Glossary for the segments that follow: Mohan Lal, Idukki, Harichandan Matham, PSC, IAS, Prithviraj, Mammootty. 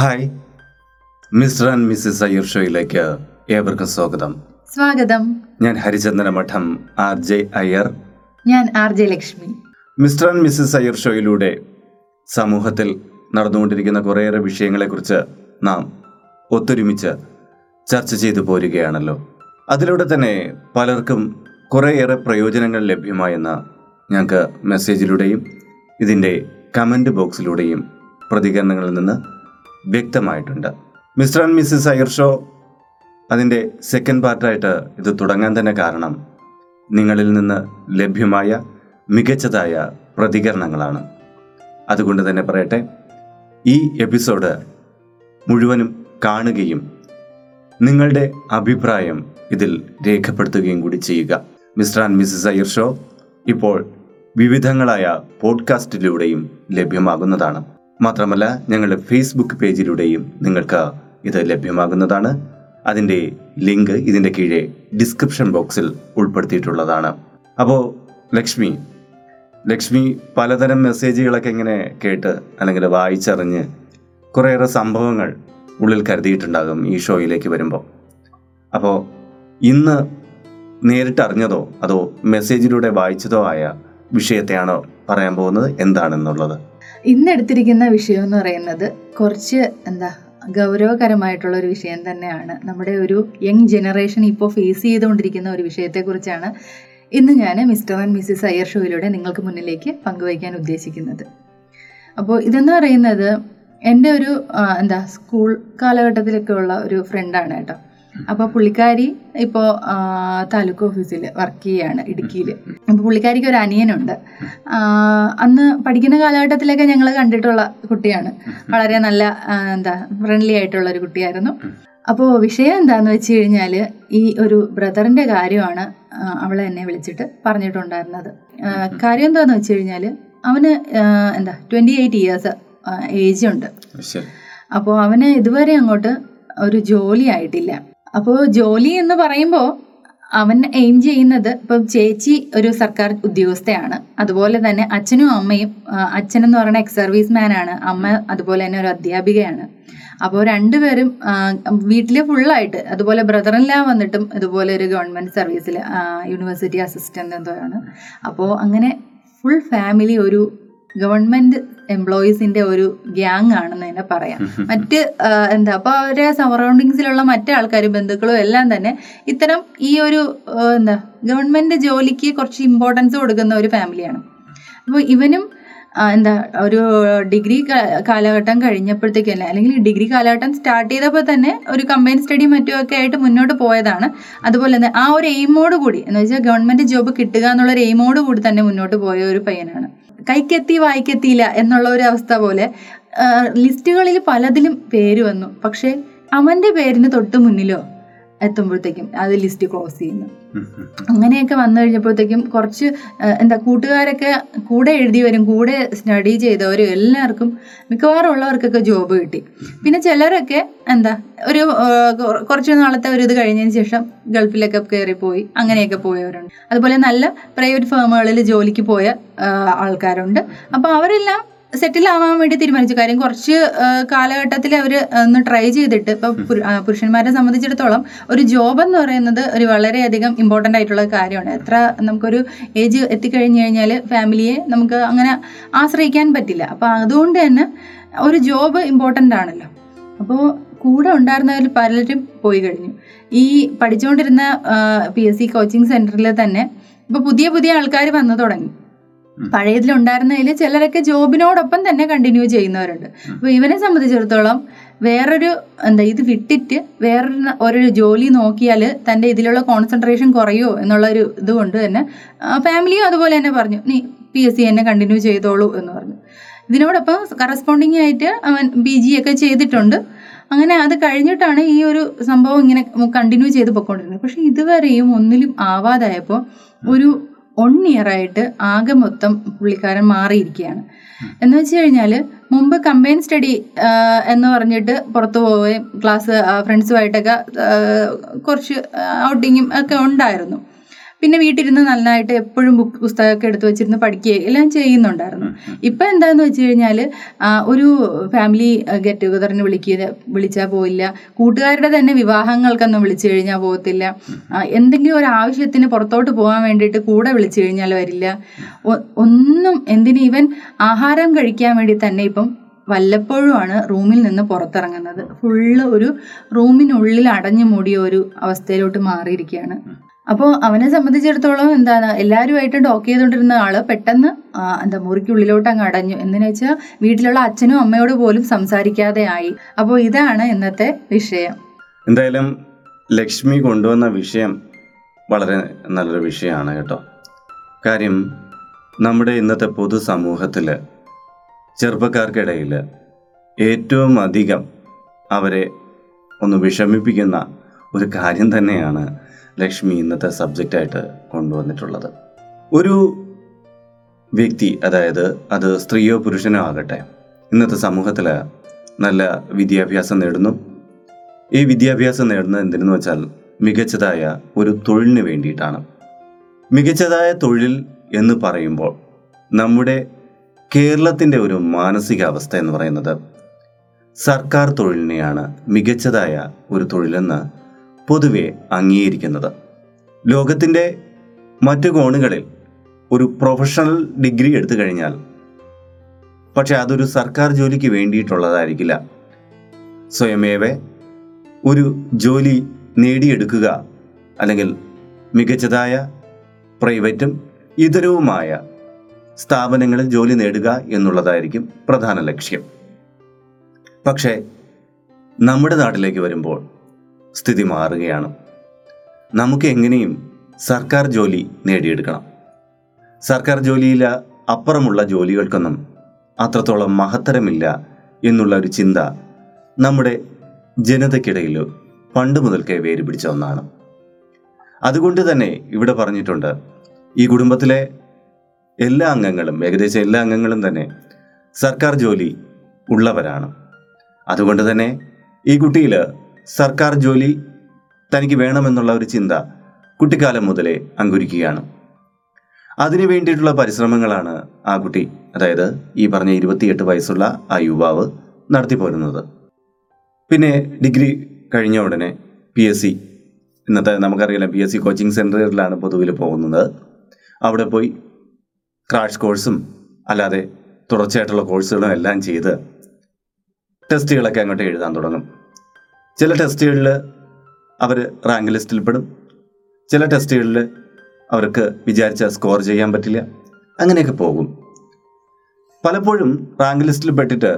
Hi, Mr and Mrs Iyer ഷോയിലേക്ക് ഏവർക്കും സ്വാഗതം. സ്വാഗതം. ഞാൻ ഹരിചന്ദന മഠം, ആർ ജെ അയ്യർ. ഞാൻ R J Lakshmi. Mr and Mrs Iyer ഷോയിലൂടെ സമൂഹത്തിൽ നടന്നുകൊണ്ടിരിക്കുന്ന കുറേയേറെ വിഷയങ്ങളെക്കുറിച്ച് നാം ഒത്തൊരുമിച്ച് ചർച്ച ചെയ്തു പോരുകയാണല്ലോ. അതിലൂടെ തന്നെ പലർക്കും കുറേയേറെ പ്രയോജനങ്ങൾ ലഭ്യമായെന്ന് ഞങ്ങൾക്ക് മെസ്സേജിലൂടെയും ഇതിൻ്റെ കമൻറ്റ് ബോക്സിലൂടെയും പ്രതികരണങ്ങളിൽ നിന്ന് വ്യക്തമായിട്ടുണ്ട്. Mr and Mrs Iyer show അതിൻ്റെ സെക്കൻഡ് പാർട്ടായിട്ട് ഇത് തുടങ്ങാൻ തന്നെ കാരണം നിങ്ങളിൽ നിന്ന് ലഭ്യമായ മികച്ചതായ പ്രതികരണങ്ങളാണ്. അതുകൊണ്ട് തന്നെ പറയട്ടെ, ഈ എപ്പിസോഡ് മുഴുവനും കാണുകയും നിങ്ങളുടെ അഭിപ്രായം ഇതിൽ രേഖപ്പെടുത്തുകയും കൂടി ചെയ്യുക. Mr and Mrs Iyer show ഇപ്പോൾ വിവിധങ്ങളായ പോഡ്കാസ്റ്റിലൂടെയും ലഭ്യമാകുന്നതാണ്. മാത്രമല്ല, ഞങ്ങളുടെ ഫേസ്ബുക്ക് പേജിലൂടെയും നിങ്ങൾക്ക് ഇത് ലഭ്യമാകുന്നതാണ്. അതിൻ്റെ ലിങ്ക് ഇതിൻ്റെ കീഴെ ഡിസ്ക്രിപ്ഷൻ ബോക്സിൽ ഉൾപ്പെടുത്തിയിട്ടുള്ളതാണ്. അപ്പോൾ ലക്ഷ്മി പലതരം മെസ്സേജുകളൊക്കെ ഇങ്ങനെ കേട്ട് അല്ലെങ്കിൽ വായിച്ചറിഞ്ഞ് കുറേയേറെ സംഭവങ്ങൾ ഉള്ളിൽ കരുതിയിട്ടുണ്ടാകും ഈ ഷോയിലേക്ക് വരുമ്പോൾ. അപ്പോൾ ഇന്ന് നേരിട്ടറിഞ്ഞതോ അതോ മെസ്സേജിലൂടെ വായിച്ചതോ ആയ വിഷയത്തെയാണോ പറയാൻ പോകുന്നത്, എന്താണെന്നുള്ളത്? ഇന്നെടുത്തിരിക്കുന്ന വിഷയം എന്ന് പറയുന്നത് കുറച്ച് ഗൗരവകരമായിട്ടുള്ള ഒരു വിഷയം തന്നെയാണ്. നമ്മുടെ ഒരു യങ് ജനറേഷൻ ഇപ്പോൾ ഫേസ് ചെയ്തുകൊണ്ടിരിക്കുന്ന ഒരു വിഷയത്തെക്കുറിച്ചാണ് ഇന്ന് ഞാൻ മിസ്റ്റർ ആൻഡ് മിസ്സിസ് അയ്യർ ഷോയിലൂടെ നിങ്ങൾക്ക് മുന്നിലേക്ക് പങ്കുവയ്ക്കാൻ ഉദ്ദേശിക്കുന്നത്. അപ്പോൾ ഇതെന്ന് പറയുന്നത് എൻ്റെ ഒരു സ്കൂൾ കാലഘട്ടത്തിലൊക്കെ ഉള്ള ഒരു ഫ്രണ്ടാണ് കേട്ടോ. അപ്പോൾ പുള്ളിക്കാരി ഇപ്പോൾ താലൂക്ക് ഓഫീസിൽ വർക്ക് ചെയ്യുകയാണ് ഇടുക്കിയിൽ. അപ്പോൾ പുള്ളിക്കാരിക്ക് ഒരു അനിയനുണ്ട്. അന്ന് പഠിക്കുന്ന കാലഘട്ടത്തിലൊക്കെ ഞങ്ങൾ കണ്ടിട്ടുള്ള കുട്ടിയാണ്. വളരെ നല്ല ഫ്രണ്ട്ലി ആയിട്ടുള്ള ഒരു കുട്ടിയായിരുന്നു. അപ്പോൾ വിഷയം എന്താണെന്ന് വെച്ച് കഴിഞ്ഞാൽ ഈ ഒരു ബ്രദറിൻ്റെ കാര്യമാണ് അവൾ എന്നെ വിളിച്ചിട്ട് പറഞ്ഞിട്ടുണ്ടായിരുന്നത്. കാര്യം എന്താണെന്ന് വെച്ച് കഴിഞ്ഞാൽ അവന് 28 ഇയേഴ്സ് ഏജുണ്ട്. അപ്പോൾ അവന് ഇതുവരെ അങ്ങോട്ട് ഒരു ജോലി ആയിട്ടില്ല. അപ്പോൾ ജോലി എന്ന് പറയുമ്പോൾ അവൻ എയിം ചെയ്യുന്നത്, ഇപ്പം ചേച്ചി ഒരു സർക്കാർ ഉദ്യോഗസ്ഥയാണ്, അതുപോലെ തന്നെ അച്ഛനും അമ്മയും. അച്ഛനെന്ന് പറയുന്ന എക്സ് സർവീസ് മാനാണ്, അമ്മ അതുപോലെ തന്നെ ഒരു അധ്യാപികയാണ്. അപ്പോൾ രണ്ടുപേരും വീട്ടിൽ ഫുള്ളായിട്ട്, അതുപോലെ ബ്രദറിൻലാ വന്നിട്ടും ഇതുപോലെ ഒരു ഗവൺമെൻറ് സർവീസിൽ യൂണിവേഴ്സിറ്റി അസിസ്റ്റൻ്റ് എന്തോയാണ്. അപ്പോൾ അങ്ങനെ ഫുൾ ഫാമിലി ഒരു ഗവൺമെൻറ് എംപ്ലോയീസിൻ്റെ ഒരു ഗ്യാങ് ആണെന്ന് തന്നെ പറയാം. മറ്റ് അപ്പോൾ അവരെ സറൗണ്ടിങ്സിലുള്ള മറ്റേ ആൾക്കാർ, ബന്ധുക്കളും എല്ലാം തന്നെ ഇത്തരം ഈ ഒരു ഗവൺമെൻറ് ജോലിക്ക് കുറച്ച് ഇമ്പോർട്ടൻസ് കൊടുക്കുന്ന ഒരു ഫാമിലിയാണ്. അപ്പോൾ ഇവനും ഒരു ഡിഗ്രി കാലഘട്ടം കഴിഞ്ഞപ്പോഴത്തേക്കും തന്നെ, അല്ലെങ്കിൽ ഡിഗ്രി കാലഘട്ടം സ്റ്റാർട്ട് ചെയ്തപ്പോൾ തന്നെ ഒരു കമ്പൈൻ സ്റ്റഡി മറ്റുമൊക്കെ ആയിട്ട് മുന്നോട്ട് പോയതാണ്. അതുപോലെ തന്നെ ആ ഒരു എയിമോട് കൂടി, എന്ന് വെച്ചാൽ ഗവൺമെൻറ് ജോബ് കിട്ടുക എന്നുള്ളൊരു എയിമോട് കൂടി തന്നെ മുന്നോട്ട് പോയ ഒരു പയ്യനാണ്. കൈക്കെത്തി വായിക്കെത്തിയില്ല എന്നുള്ള ഒരു അവസ്ഥ പോലെ ലിസ്റ്റുകളിൽ പലതിലും പേര് വന്നു. പക്ഷേ അവൻ്റെ പേരിന് തൊട്ട് മുന്നിലോ എത്തുമ്പോഴത്തേക്കും അത് ലിസ്റ്റ് ക്ലോസ് ചെയ്യുന്നു. അങ്ങനെയൊക്കെ വന്നു കഴിഞ്ഞപ്പോഴത്തേക്കും കുറച്ച് കൂട്ടുകാരൊക്കെ കൂടെ എഴുതിയവരും കൂടെ സ്റ്റഡി ചെയ്തവരും എല്ലാവർക്കും മിക്കവാറും ഉള്ളവർക്കൊക്കെ ജോബ് കിട്ടി. പിന്നെ ചിലരൊക്കെ ഒരു കുറച്ച് നാളത്തെ ഒരു ഇത് കഴിഞ്ഞതിന് ശേഷം ഗൾഫിലൊക്കെ കയറിപ്പോയി, അങ്ങനെയൊക്കെ പോയവരുണ്ട്. അതുപോലെ നല്ല പ്രൈവറ്റ് ഫേമുകളിൽ ജോലിക്ക് പോയ ആൾക്കാരുണ്ട്. അപ്പോൾ അവരെല്ലാം സെറ്റിൽ ആവാൻ വേണ്ടി തീരുമാനിച്ചു. കാര്യം കുറച്ച് കാലഘട്ടത്തിൽ അവർ ഒന്ന് ട്രൈ ചെയ്തിട്ട്, ഇപ്പം പുരുഷന്മാരെ സംബന്ധിച്ചിടത്തോളം ഒരു ജോബ് എന്ന് പറയുന്നത് ഒരു വളരെയധികം ഇമ്പോർട്ടൻ്റ് ആയിട്ടുള്ള കാര്യമാണ്. എത്ര നമുക്കൊരു ഏജ് എത്തിക്കഴിഞ്ഞ് കഴിഞ്ഞാൽ ഫാമിലിയെ നമുക്ക് അങ്ങനെ ആശ്രയിക്കാൻ പറ്റില്ല. അപ്പോൾ അതുകൊണ്ട് തന്നെ ഒരു ജോബ് ഇമ്പോർട്ടൻ്റ് ആണല്ലോ. അപ്പോൾ കൂടെ ഉണ്ടായിരുന്നവർ പലരും പോയി കഴിഞ്ഞു. ഈ പഠിച്ചുകൊണ്ടിരുന്ന PSC കോച്ചിങ് സെൻറ്ററിൽ തന്നെ ഇപ്പോൾ പുതിയ പുതിയ ആൾക്കാർ വന്നു തുടങ്ങി. പഴയതിലുണ്ടായിരുന്നതിൽ ചിലരൊക്കെ ജോബിനോടൊപ്പം തന്നെ കണ്ടിന്യൂ ചെയ്യുന്നവരുണ്ട്. അപ്പോൾ ഇവനെ സംബന്ധിച്ചിടത്തോളം വേറൊരു ഇത് വിട്ടിട്ട് വേറൊരു ഒരു ജോലി നോക്കിയാൽ തൻ്റെ ഇതിലുള്ള കോൺസെൻട്രേഷൻ കുറയുമോ എന്നുള്ളൊരു ഇതുകൊണ്ട് തന്നെ ഫാമിലിയും അതുപോലെ തന്നെ പറഞ്ഞു, നീ PSC തന്നെ കണ്ടിന്യൂ ചെയ്തോളൂ എന്ന് പറഞ്ഞു. ഇതിനോടൊപ്പം കറസ്പോണ്ടിങ് ആയിട്ട് അവൻ PG ഒക്കെ ചെയ്തിട്ടുണ്ട്. അങ്ങനെ അത് കഴിഞ്ഞിട്ടാണ് ഈ ഒരു സംഭവം ഇങ്ങനെ കണ്ടിന്യൂ ചെയ്ത് പൊയ്ക്കൊണ്ടിരുന്നത്. പക്ഷേ ഇതുവരെയും ഒന്നിലും ആവാതായപ്പോൾ ഒരു 1 year ആയിട്ട് ആകെ മൊത്തം പുള്ളിക്കാരൻ മാറിയിരിക്കുകയാണ്. എന്ന് വെച്ച് കഴിഞ്ഞാൽ മുമ്പ് കമ്പൈൻ സ്റ്റഡി എന്ന് പറഞ്ഞിട്ട് പുറത്തു പോവുകയും ക്ലാസ് ഫ്രണ്ട്സുമായിട്ടൊക്കെ കുറച്ച് ഔട്ടിങ്ങും ഒക്കെ ഉണ്ടായിരുന്നു. പിന്നെ വീട്ടിലിരുന്ന് നന്നായിട്ട് എപ്പോഴും പുസ്തകമൊക്കെ എടുത്ത് വെച്ചിരുന്ന് പഠിക്കുകയും എല്ലാം ചെയ്യുന്നുണ്ടായിരുന്നു. ഇപ്പം എന്താണെന്ന് വെച്ച് കഴിഞ്ഞാൽ ഒരു ഫാമിലി ഗെറ്റ് ടുഗദറിന് വിളിച്ചാൽ പോയില്ല, കൂട്ടുകാരുടെ തന്നെ വിവാഹങ്ങൾക്കൊന്നും വിളിച്ചു കഴിഞ്ഞാൽ പോകത്തില്ല, എന്തെങ്കിലും ഒരു ആവശ്യത്തിന് പുറത്തോട്ട് പോകാൻ വേണ്ടിയിട്ട് കൂടെ വിളിച്ചു കഴിഞ്ഞാൽ വരില്ല, ഒന്നും എന്തിനും. ഈവൻ ആഹാരം കഴിക്കാൻ വേണ്ടി തന്നെ ഇപ്പം വല്ലപ്പോഴുമാണ് റൂമിൽ നിന്ന് പുറത്തിറങ്ങുന്നത്. ഫുള്ള് ഒരു റൂമിനുള്ളിൽ അടഞ്ഞു മൂടിയ ഒരു അവസ്ഥയിലോട്ട് മാറിയിരിക്കുകയാണ്. അപ്പോൾ അവനെ സംബന്ധിച്ചിടത്തോളം എന്താണ്, എല്ലാവരുമായിട്ട് ടോക്ക് ചെയ്തുകൊണ്ടിരുന്ന ആൾ പെട്ടെന്ന് മുറിക്കുള്ളിലോട്ട് അങ്ങ് അടഞ്ഞു. എന്തിനു വെച്ചാൽ വീട്ടിലുള്ള അച്ഛനും അമ്മയോട് പോലും സംസാരിക്കാതെ ആയി. അപ്പോൾ ഇതാണ് ഇന്നത്തെ വിഷയം. എന്തായാലും ലക്ഷ്മി കൊണ്ടുവന്ന വിഷയം വളരെ നല്ലൊരു വിഷയമാണ് കേട്ടോ. കാര്യം നമ്മുടെ ഇന്നത്തെ പൊതുസമൂഹത്തിൽ ചെറുപ്പക്കാർക്കിടയിൽ ഏറ്റവും അധികം അവരെ ഒന്ന് വിഷമിപ്പിക്കുന്ന ഒരു കാര്യം തന്നെയാണ് ലക്ഷ്മി ഇന്നത്തെ സബ്ജക്റ്റായിട്ട് കൊണ്ടുവന്നിട്ടുള്ളത്. ഒരു വ്യക്തി, അതായത് അത് സ്ത്രീയോ പുരുഷനോ ആകട്ടെ, ഇന്നത്തെ സമൂഹത്തിൽ നല്ല വിദ്യാഭ്യാസം നേടുന്നു. ഈ വിദ്യാഭ്യാസം നേടുന്നത് എന്തിനെന്ന് വെച്ചാൽ മികച്ചതായ ഒരു തൊഴിലിന് വേണ്ടിയിട്ടാണ്. മികച്ചതായ തൊഴിൽ എന്ന് പറയുമ്പോൾ നമ്മുടെ കേരളത്തിൻ്റെ ഒരു മാനസികാവസ്ഥ എന്ന് പറയുന്നത് സർക്കാർ തൊഴിലിനെയാണ് മികച്ചതായ ഒരു തൊഴിലെന്ന് പൊതുവെ അംഗീകരിക്കുന്നത്. ലോകത്തിൻ്റെ മറ്റു കോണുകളിൽ ഒരു പ്രൊഫഷണൽ ഡിഗ്രി എടുത്തു കഴിഞ്ഞാൽ പക്ഷെ അതൊരു സർക്കാർ ജോലിക്ക് വേണ്ടിയിട്ടുള്ളതായിരിക്കില്ല. സ്വയമേവ ഒരു ജോലി നേടിയെടുക്കുക, അല്ലെങ്കിൽ മികച്ചതായ പ്രൈവറ്റും ഇതരവുമായ സ്ഥാപനങ്ങളിൽ ജോലി നേടുക എന്നുള്ളതായിരിക്കും പ്രധാന ലക്ഷ്യം. പക്ഷേ നമ്മുടെ നാട്ടിലേക്ക് വരുമ്പോൾ സ്ഥിതി മാറുകയാണ്. നമുക്ക് എങ്ങനെയും സർക്കാർ ജോലി നേടിയെടുക്കണം. സർക്കാർ ജോലിയിൽ അപ്പുറമുള്ള ജോലികൾക്കൊന്നും അത്രത്തോളം മഹത്തരമില്ല എന്നുള്ള ഒരു ചിന്ത നമ്മുടെ ജനതയ്ക്കിടയിൽ പണ്ട് മുതൽക്കേ വേര് പിടിച്ച ഒന്നാണ്. അതുകൊണ്ട് തന്നെ ഇവിടെ പറഞ്ഞിട്ടുണ്ട്, ഈ കുടുംബത്തിലെ എല്ലാ അംഗങ്ങളും, ഏകദേശം എല്ലാ അംഗങ്ങളും തന്നെ സർക്കാർ ജോലി ഉള്ളവരാണ്. അതുകൊണ്ട് തന്നെ ഈ കുട്ടിയിൽ സർക്കാർ ജോലി തനിക്ക് വേണമെന്നുള്ള ഒരു ചിന്ത കുട്ടിക്കാലം മുതലേ അങ്കുരിക്കുകയാണ്. അതിനു വേണ്ടിയിട്ടുള്ള പരിശ്രമങ്ങളാണ് ആ കുട്ടി, അതായത് ഈ പറഞ്ഞ 28 വയസ്സുള്ള ആ യുവാവ് നടത്തി പോരുന്നത്. പിന്നെ ഡിഗ്രി കഴിഞ്ഞ ഉടനെ PSC, ഇന്നത്തെ നമുക്കറിയാം PSC കോച്ചിങ് സെൻറ്ററുകളിലാണ് പൊതുവിൽ പോകുന്നത്. അവിടെ പോയി ക്രാഷ് കോഴ്സും അല്ലാതെ തുടർച്ചയായിട്ടുള്ള കോഴ്സുകളും എല്ലാം ചെയ്ത് ടെസ്റ്റുകളൊക്കെ അങ്ങോട്ട് എഴുതാൻ തുടങ്ങും. ചില ടെസ്റ്റുകളിൽ അവർ റാങ്ക് ലിസ്റ്റിൽ പെടും, ചില ടെസ്റ്റുകളിൽ അവർക്ക് വിചാരിച്ച സ്കോർ ചെയ്യാൻ പറ്റില്ല, അങ്ങനെയൊക്കെ പോകും. പലപ്പോഴും റാങ്ക് ലിസ്റ്റിൽ പെട്ടിട്ട്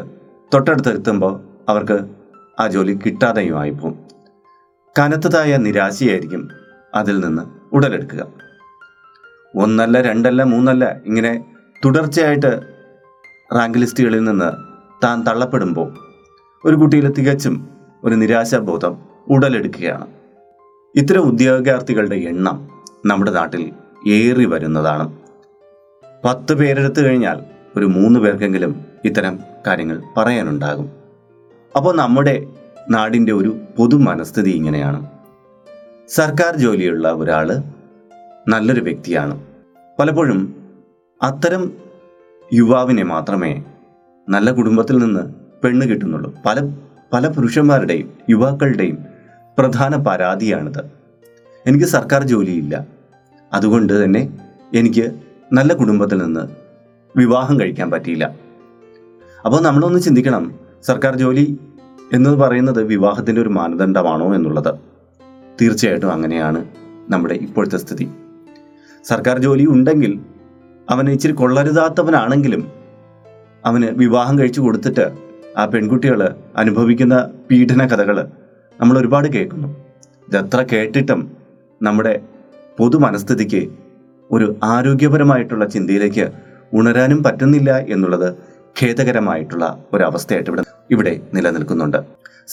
തൊട്ടടുത്തെത്തുമ്പോൾ അവർക്ക് ആ ജോലി കിട്ടാതെയുമായി പോകും. കനത്തതായ നിരാശയായിരിക്കും അതിൽ നിന്ന് ഉടലെടുക്കുക. ഒന്നല്ല, രണ്ടല്ല, മൂന്നല്ല, ഇങ്ങനെ തുടർച്ചയായിട്ട് റാങ്ക് ലിസ്റ്റുകളിൽ നിന്ന് താൻ തള്ളപ്പെടുമ്പോൾ ഒരു കുട്ടിയിൽ തികച്ചും ഒരു നിരാശാബോധം ഉടലെടുക്കുകയാണ്. ഇത്തരം ഉദ്യോഗാർത്ഥികളുടെ എണ്ണം നമ്മുടെ നാട്ടിൽ ഏറി വരുന്നതാണ്. 10 പേരെടുത്തു കഴിഞ്ഞാൽ ഒരു 3 പേർക്കെങ്കിലും ഇത്തരം കാര്യങ്ങൾ പറയാനുണ്ടാകും. അപ്പോൾ നമ്മുടെ നാടിൻ്റെ ഒരു പൊതു മനസ്ഥിതി ഇങ്ങനെയാണ്. സർക്കാർ ജോലിയുള്ള ഒരാൾ നല്ലൊരു വ്യക്തിയാണ്. പലപ്പോഴും അത്തരം യുവാവിനെ മാത്രമേ നല്ല കുടുംബത്തിൽ നിന്ന് പെണ്ണ് കിട്ടുന്നുള്ളൂ. പല പുരുഷന്മാരുടെയും യുവാക്കളുടെയും പ്രധാന പരാതിയാണിത്. എനിക്ക് സർക്കാർ ജോലിയില്ല, അതുകൊണ്ട് തന്നെ എനിക്ക് നല്ല കുടുംബത്തിൽ നിന്ന് വിവാഹം കഴിക്കാൻ പറ്റിയില്ല. അപ്പോൾ നമ്മളൊന്ന് ചിന്തിക്കണം, സർക്കാർ ജോലി എന്ന് പറയുന്നത് വിവാഹത്തിൻ്റെ ഒരു മാനദണ്ഡമാണോ എന്നുള്ളത്. തീർച്ചയായിട്ടും അങ്ങനെയാണ് നമ്മുടെ ഇപ്പോഴത്തെ സ്ഥിതി. സർക്കാർ ജോലി ഉണ്ടെങ്കിൽ അവന് ഇച്ചിരി കൊള്ളരുതാത്തവനാണെങ്കിലും അവന് വിവാഹം കഴിച്ചു കൊടുത്തിട്ട് ആ പെൺകുട്ടികൾ അനുഭവിക്കുന്ന പീഡന കഥകൾ നമ്മൾ ഒരുപാട് കേൾക്കുന്നു. ഇതെത്ര കേട്ടിട്ടും നമ്മുടെ പൊതു മനസ്ഥിതിക്ക് ഒരു ആരോഗ്യപരമായിട്ടുള്ള ചിന്തയിലേക്ക് ഉണരാനും പറ്റുന്നില്ല എന്നുള്ളത് ഖേദകരമായിട്ടുള്ള ഒരവസ്ഥയായിട്ട് ഇവിടെ നിലനിൽക്കുന്നുണ്ട്.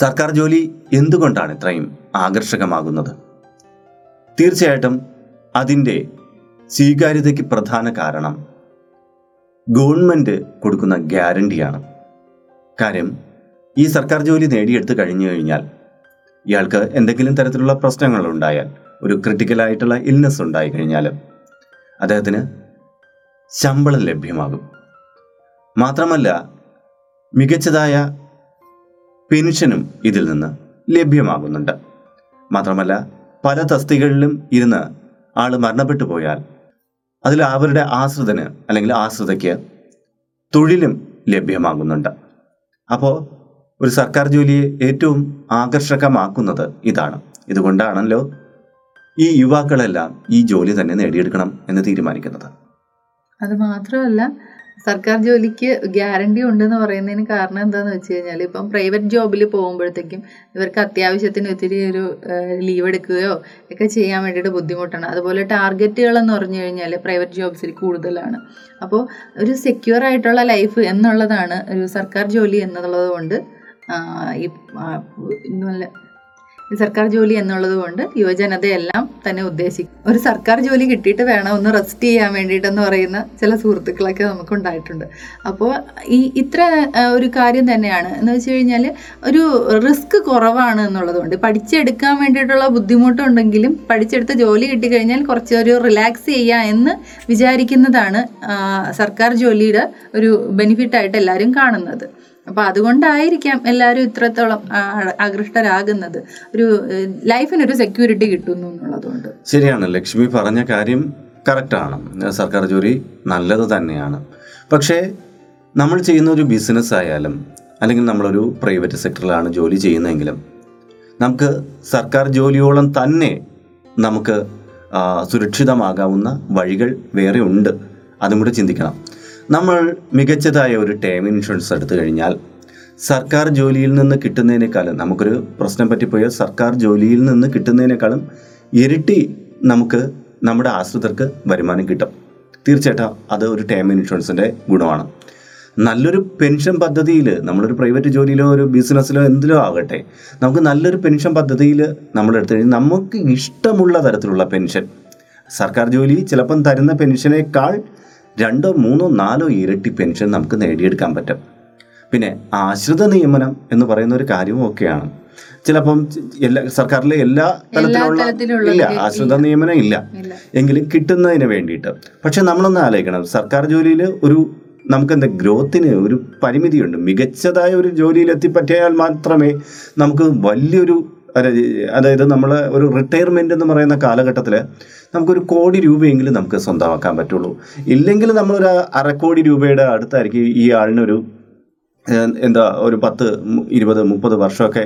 സർക്കാർ ജോലി എന്തുകൊണ്ടാണ് ഇത്രയും ആകർഷകമാകുന്നത്? തീർച്ചയായിട്ടും അതിൻ്റെ സ്വീകാര്യതയ്ക്ക് പ്രധാന കാരണം ഗവൺമെൻറ് കൊടുക്കുന്ന ഗ്യാരണ്ടിയാണ്. കാര്യം, ഈ സർക്കാർ ജോലി നേടിയെടുത്ത് കഴിഞ്ഞു കഴിഞ്ഞാൽ ഇയാൾക്ക് എന്തെങ്കിലും തരത്തിലുള്ള പ്രശ്നങ്ങളുണ്ടായാൽ ഒരു ക്രിട്ടിക്കലായിട്ടുള്ള ഇൽനെസ് ഉണ്ടായി കഴിഞ്ഞാൽ അദ്ദേഹത്തിന് ശമ്പളം ലഭ്യമാകും. മാത്രമല്ല മികച്ചതായ പെൻഷനും ഇതിൽ നിന്ന് ലഭ്യമാകുന്നുണ്ട്. മാത്രമല്ല പല തസ്തികളിലും ഇരുന്ന് ആൾ മരണപ്പെട്ടു പോയാൽ അതിൽ അവരുടെ ആശ്രിതന് അല്ലെങ്കിൽ ആശ്രിതയ്ക്ക് തൊഴിലും ലഭ്യമാകുന്നുണ്ട്. അപ്പോൾ ഒരു സർക്കാർ ജോലിയെ ഏറ്റവും ആകർഷകമാക്കുന്നത് ഇതാണ്. ഇതുകൊണ്ടാണല്ലോ ഈ യുവാക്കളെല്ലാം ഈ ജോലി തന്നെ നേടിയെടുക്കണം എന്ന് തീരുമാനിക്കുന്നത്. അത് മാത്രമല്ല സർക്കാർ ജോലിക്ക് ഗ്യാരണ്ടി ഉണ്ടെന്ന് പറയുന്നതിന് കാരണം എന്താണെന്ന് വെച്ച് കഴിഞ്ഞാൽ ഇപ്പം പ്രൈവറ്റ് ജോബിൽ പോകുമ്പോഴത്തേക്കും ഇവർക്ക് അത്യാവശ്യത്തിന് ഒത്തിരി ഒരു ലീവ് എടുക്കുകയോ ഒക്കെ ചെയ്യാൻ വേണ്ടിയിട്ട് ബുദ്ധിമുട്ടാണ്. അതുപോലെ ടാർഗറ്റുകളെന്ന് പറഞ്ഞു കഴിഞ്ഞാൽ പ്രൈവറ്റ് ജോബ്സിൽ കൂടുതലാണ്. അപ്പോൾ ഒരു സെക്യൂർ ആയിട്ടുള്ള ലൈഫ് എന്നുള്ളതാണ് ഒരു സർക്കാർ ജോലി എന്നുള്ളത് കൊണ്ട് സർക്കാർ ജോലി എന്നുള്ളത് കൊണ്ട് യുവജനതയെല്ലാം തന്നെ ഉദ്ദേശിക്കും. ഒരു സർക്കാർ ജോലി കിട്ടിയിട്ട് വേണം ഒന്ന് റെസ്റ്റ് ചെയ്യാൻ വേണ്ടിയിട്ടെന്ന് പറയുന്ന ചില സുഹൃത്തുക്കളൊക്കെ നമുക്കുണ്ടായിട്ടുണ്ട്. അപ്പോൾ ഈ ഇത്ര ഒരു കാര്യം തന്നെയാണ് എന്ന് വെച്ച് കഴിഞ്ഞാൽ ഒരു റിസ്ക് കുറവാണ് എന്നുള്ളതുകൊണ്ട് പഠിച്ചെടുക്കാൻ വേണ്ടിയിട്ടുള്ള ബുദ്ധിമുട്ടുണ്ടെങ്കിലും പഠിച്ചെടുത്ത് ജോലി കിട്ടിക്കഴിഞ്ഞാൽ കുറച്ച് ഒരു റിലാക്സ് ചെയ്യുക എന്ന് വിചാരിക്കുന്നതാണ് സർക്കാർ ജോലിയുടെ ഒരു ബെനിഫിറ്റായിട്ട് എല്ലാവരും കാണുന്നത്. അപ്പോൾ അതുകൊണ്ടായിരിക്കാം എല്ലാവരും ഇത്രത്തോളം ആകൃഷ്ടരാകുന്നത്, ഒരു ലൈഫിനൊരു സെക്യൂരിറ്റി കിട്ടുന്നു എന്നുള്ളതുകൊണ്ട്. ശരിയാണ്, ലക്ഷ്മി പറഞ്ഞ കാര്യം കറക്റ്റാണ്. സർക്കാർ ജോലി നല്ലത് തന്നെയാണ്. പക്ഷേ നമ്മൾ ചെയ്യുന്ന ഒരു ബിസിനസ് ആയാലും അല്ലെങ്കിൽ നമ്മളൊരു പ്രൈവറ്റ് സെക്ടറിലാണ് ജോലി ചെയ്യുന്നതെങ്കിലും നമുക്ക് സർക്കാർ ജോലിയോളം തന്നെ നമുക്ക് സുരക്ഷിതമാകാവുന്ന വഴികൾ വേറെ ഉണ്ട്. അതും കൂടെ ചിന്തിക്കണം. നമ്മൾ മികച്ചതായ ഒരു ടേം ഇൻഷുറൻസ് എടുത്തു കഴിഞ്ഞാൽ സർക്കാർ ജോലിയിൽ നിന്ന് കിട്ടുന്നതിനേക്കാളും നമുക്കൊരു പ്രശ്നം പറ്റിപ്പോയാൽ സർക്കാർ ജോലിയിൽ നിന്ന് കിട്ടുന്നതിനേക്കാളും ഇരട്ടി നമുക്ക് നമ്മുടെ ആശ്രിതർക്ക് വരുമാനം കിട്ടും. തീർച്ചയായിട്ടും അത് ഒരു ടേം ഇൻഷുറൻസിൻ്റെ ഗുണമാണ്. നല്ലൊരു പെൻഷൻ പദ്ധതിയിൽ നമ്മളൊരു പ്രൈവറ്റ് ജോലിയിലോ ഒരു ബിസിനസ്സിലോ എന്തിലോ ആകട്ടെ നമുക്ക് നല്ലൊരു പെൻഷൻ പദ്ധതിയിൽ നമ്മളെടുത്തു കഴിഞ്ഞാൽ നമുക്ക് ഇഷ്ടമുള്ള തരത്തിലുള്ള പെൻഷൻ സർക്കാർ ജോലി ചിലപ്പം തരുന്ന പെൻഷനേക്കാൾ 2, 3, 4 ഇരട്ടി പെൻഷൻ നമുക്ക് നേടിയെടുക്കാൻ പറ്റും. പിന്നെ ആശ്രിത നിയമനം എന്ന് പറയുന്ന ഒരു കാര്യവും ഒക്കെയാണ്. ചിലപ്പം എല്ലാ സർക്കാരിലെ എല്ലാ തലത്തിലുള്ള ഇല്ല ആശ്രിത നിയമനം ഇല്ല എങ്കിലും കിട്ടുന്നതിന് വേണ്ടിയിട്ട്. പക്ഷെ നമ്മളൊന്ന് ആലോചിക്കണം, സർക്കാർ ജോലിയിൽ ഒരു നമുക്ക് എന്താ ഗ്രോത്തിന് ഒരു പരിമിതിയുണ്ട്. മികച്ചതായ ഒരു ജോലിയിൽ എത്തിപ്പറ്റിയാൽ മാത്രമേ നമുക്ക് വലിയൊരു അതായത് നമ്മൾ ഒരു റിട്ടയർമെൻ്റ് എന്ന് പറയുന്ന കാലഘട്ടത്തിൽ നമുക്കൊരു 1 കോടി രൂപയെങ്കിലും നമുക്ക് സ്വന്തമാക്കാൻ പറ്റുള്ളൂ. ഇല്ലെങ്കിൽ നമ്മളൊരു 1/2 കോടി രൂപയുടെ അടുത്തായിരിക്കും ഈ ആളിനൊരു ഒരു 10, 20, 30 വർഷമൊക്കെ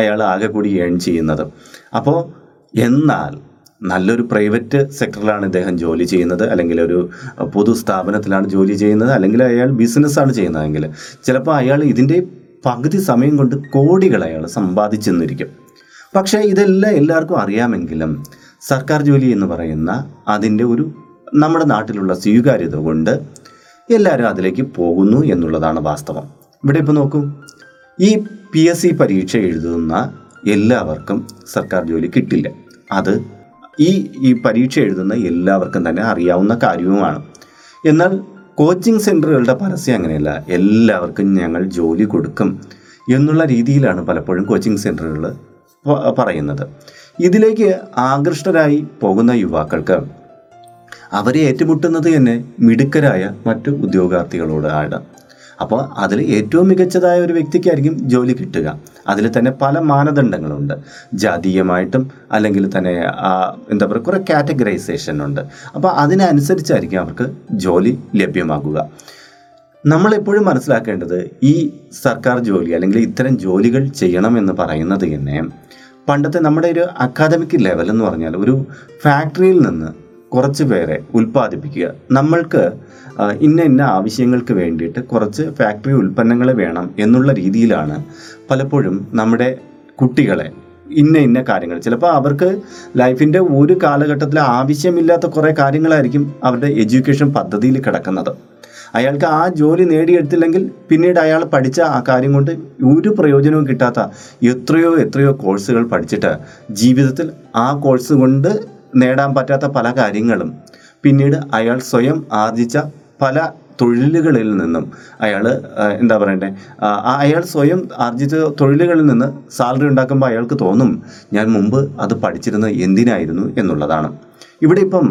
അയാൾ ആകെ കൂടി ഏൺ ചെയ്യുന്നത്. അപ്പോൾ എന്നാൽ നല്ലൊരു പ്രൈവറ്റ് സെക്ടറിലാണ് ഇദ്ദേഹം ജോലി ചെയ്യുന്നത്, അല്ലെങ്കിൽ ഒരു പൊതുസ്ഥാപനത്തിലാണ് ജോലി ചെയ്യുന്നത്, അല്ലെങ്കിൽ അയാൾ ബിസിനസ്സാണ് ചെയ്യുന്നതെങ്കിൽ ചിലപ്പോൾ അയാൾ ഇതിൻ്റെ പകുതി സമയം കൊണ്ട് കോടികൾ അയാൾ സമ്പാദിച്ചെന്നിരിക്കും. പക്ഷേ ഇതെല്ലാം എല്ലാവർക്കും അറിയാമെങ്കിലും സർക്കാർ ജോലി എന്ന് പറയുന്ന അതിൻ്റെ ഒരു നമ്മുടെ നാട്ടിലുള്ള സ്വീകാര്യത കൊണ്ട് എല്ലാവരും അതിലേക്ക് പോകുന്നു എന്നുള്ളതാണ് വാസ്തവം. ഇവിടെ ഇപ്പോൾ നോക്കൂ, ഈ PSC പരീക്ഷ എഴുതുന്ന എല്ലാവർക്കും സർക്കാർ ജോലി കിട്ടില്ല. അത് ഈ പരീക്ഷ എഴുതുന്ന എല്ലാവർക്കും തന്നെ അറിയാവുന്ന കാര്യവുമാണ്. എന്നാൽ കോച്ചിങ് സെൻ്ററുകളുടെ പരസ്യം അങ്ങനെയല്ല, എല്ലാവർക്കും ഞങ്ങൾ ജോലി കൊടുക്കും എന്നുള്ള രീതിയിലാണ് പലപ്പോഴും കോച്ചിങ് സെൻ്ററുകൾ പറയുന്നത്. ഇതിലേക്ക് ആകൃഷ്ടരായി പോകുന്ന യുവാക്കൾക്ക് അവരെ ഏറ്റുമുട്ടുന്നത് തന്നെ മിടുക്കരായ മറ്റു ഉദ്യോഗാർത്ഥികളോടാണ്. അപ്പോൾ അതിൽ ഏറ്റവും മികച്ചതായ ഒരു വ്യക്തിക്കായിരിക്കും ജോലി കിട്ടുക. അതിൽ തന്നെ പല മാനദണ്ഡങ്ങളുണ്ട്, ജാതീയമായിട്ടും അല്ലെങ്കിൽ തന്നെ എന്താ പറയുക കുറേ കാറ്റഗറൈസേഷൻ ഉണ്ട്. അപ്പോൾ അതിനനുസരിച്ചായിരിക്കും അവർക്ക് ജോലി ലഭ്യമാകുക. നമ്മളെപ്പോഴും മനസ്സിലാക്കേണ്ടത് ഈ സർക്കാർ ജോലി അല്ലെങ്കിൽ ഇത്തരം ജോലികൾ ചെയ്യണമെന്ന് പറയുന്നത് തന്നെ പണ്ടത്തെ നമ്മുടെ ഒരു അക്കാദമിക് ലെവൽ എന്ന് പറഞ്ഞാൽ ഒരു ഫാക്ടറിയിൽ നിന്ന് കുറച്ച് പേരെ ഉൽപ്പാദിപ്പിക്കുക, നമ്മൾക്ക് ഇന്ന ഇന്ന ആവശ്യങ്ങൾക്ക് വേണ്ടിയിട്ട് കുറച്ച് ഫാക്ടറി ഉൽപ്പന്നങ്ങൾ വേണം എന്നുള്ള രീതിയിലാണ് പലപ്പോഴും നമ്മുടെ കുട്ടികളെ ഇന്ന ഇന്ന കാര്യങ്ങൾ ചിലപ്പോൾ അവർക്ക് ലൈഫിൻ്റെ ഒരു കാലഘട്ടത്തിൽ ആവശ്യമില്ലാത്ത കുറേ കാര്യങ്ങളായിരിക്കും അവരുടെ എഡ്യൂക്കേഷൻ പദ്ധതിയിൽ കിടക്കുന്നത്. അയാൾക്ക് ആ ജോലി നേടിയെടുത്തില്ലെങ്കിൽ പിന്നീട് അയാൾ പഠിച്ച ആ കാര്യം കൊണ്ട് ഒരു പ്രയോജനവും കിട്ടാത്ത എത്രയോ കോഴ്സുകൾ പഠിച്ചിട്ട് ജീവിതത്തിൽ ആ കോഴ്സ് കൊണ്ട് നേടാൻ പറ്റാത്ത പല കാര്യങ്ങളും പിന്നീട് അയാൾ സ്വയം ആർജിച്ച പല തൊഴിലുകളിൽ നിന്നും അയാൾ എന്താ പറയണ്ടേ, അയാൾ സ്വയം ആർജിച്ച തൊഴിലുകളിൽ നിന്ന് സാലറി ഉണ്ടാക്കുമ്പോൾ അയാൾക്ക് തോന്നും ഞാൻ മുമ്പ് അത് പഠിച്ചിരുന്നത് എന്തിനായിരുന്നു എന്നുള്ളതാണ്. ഇവിടെ ഇപ്പം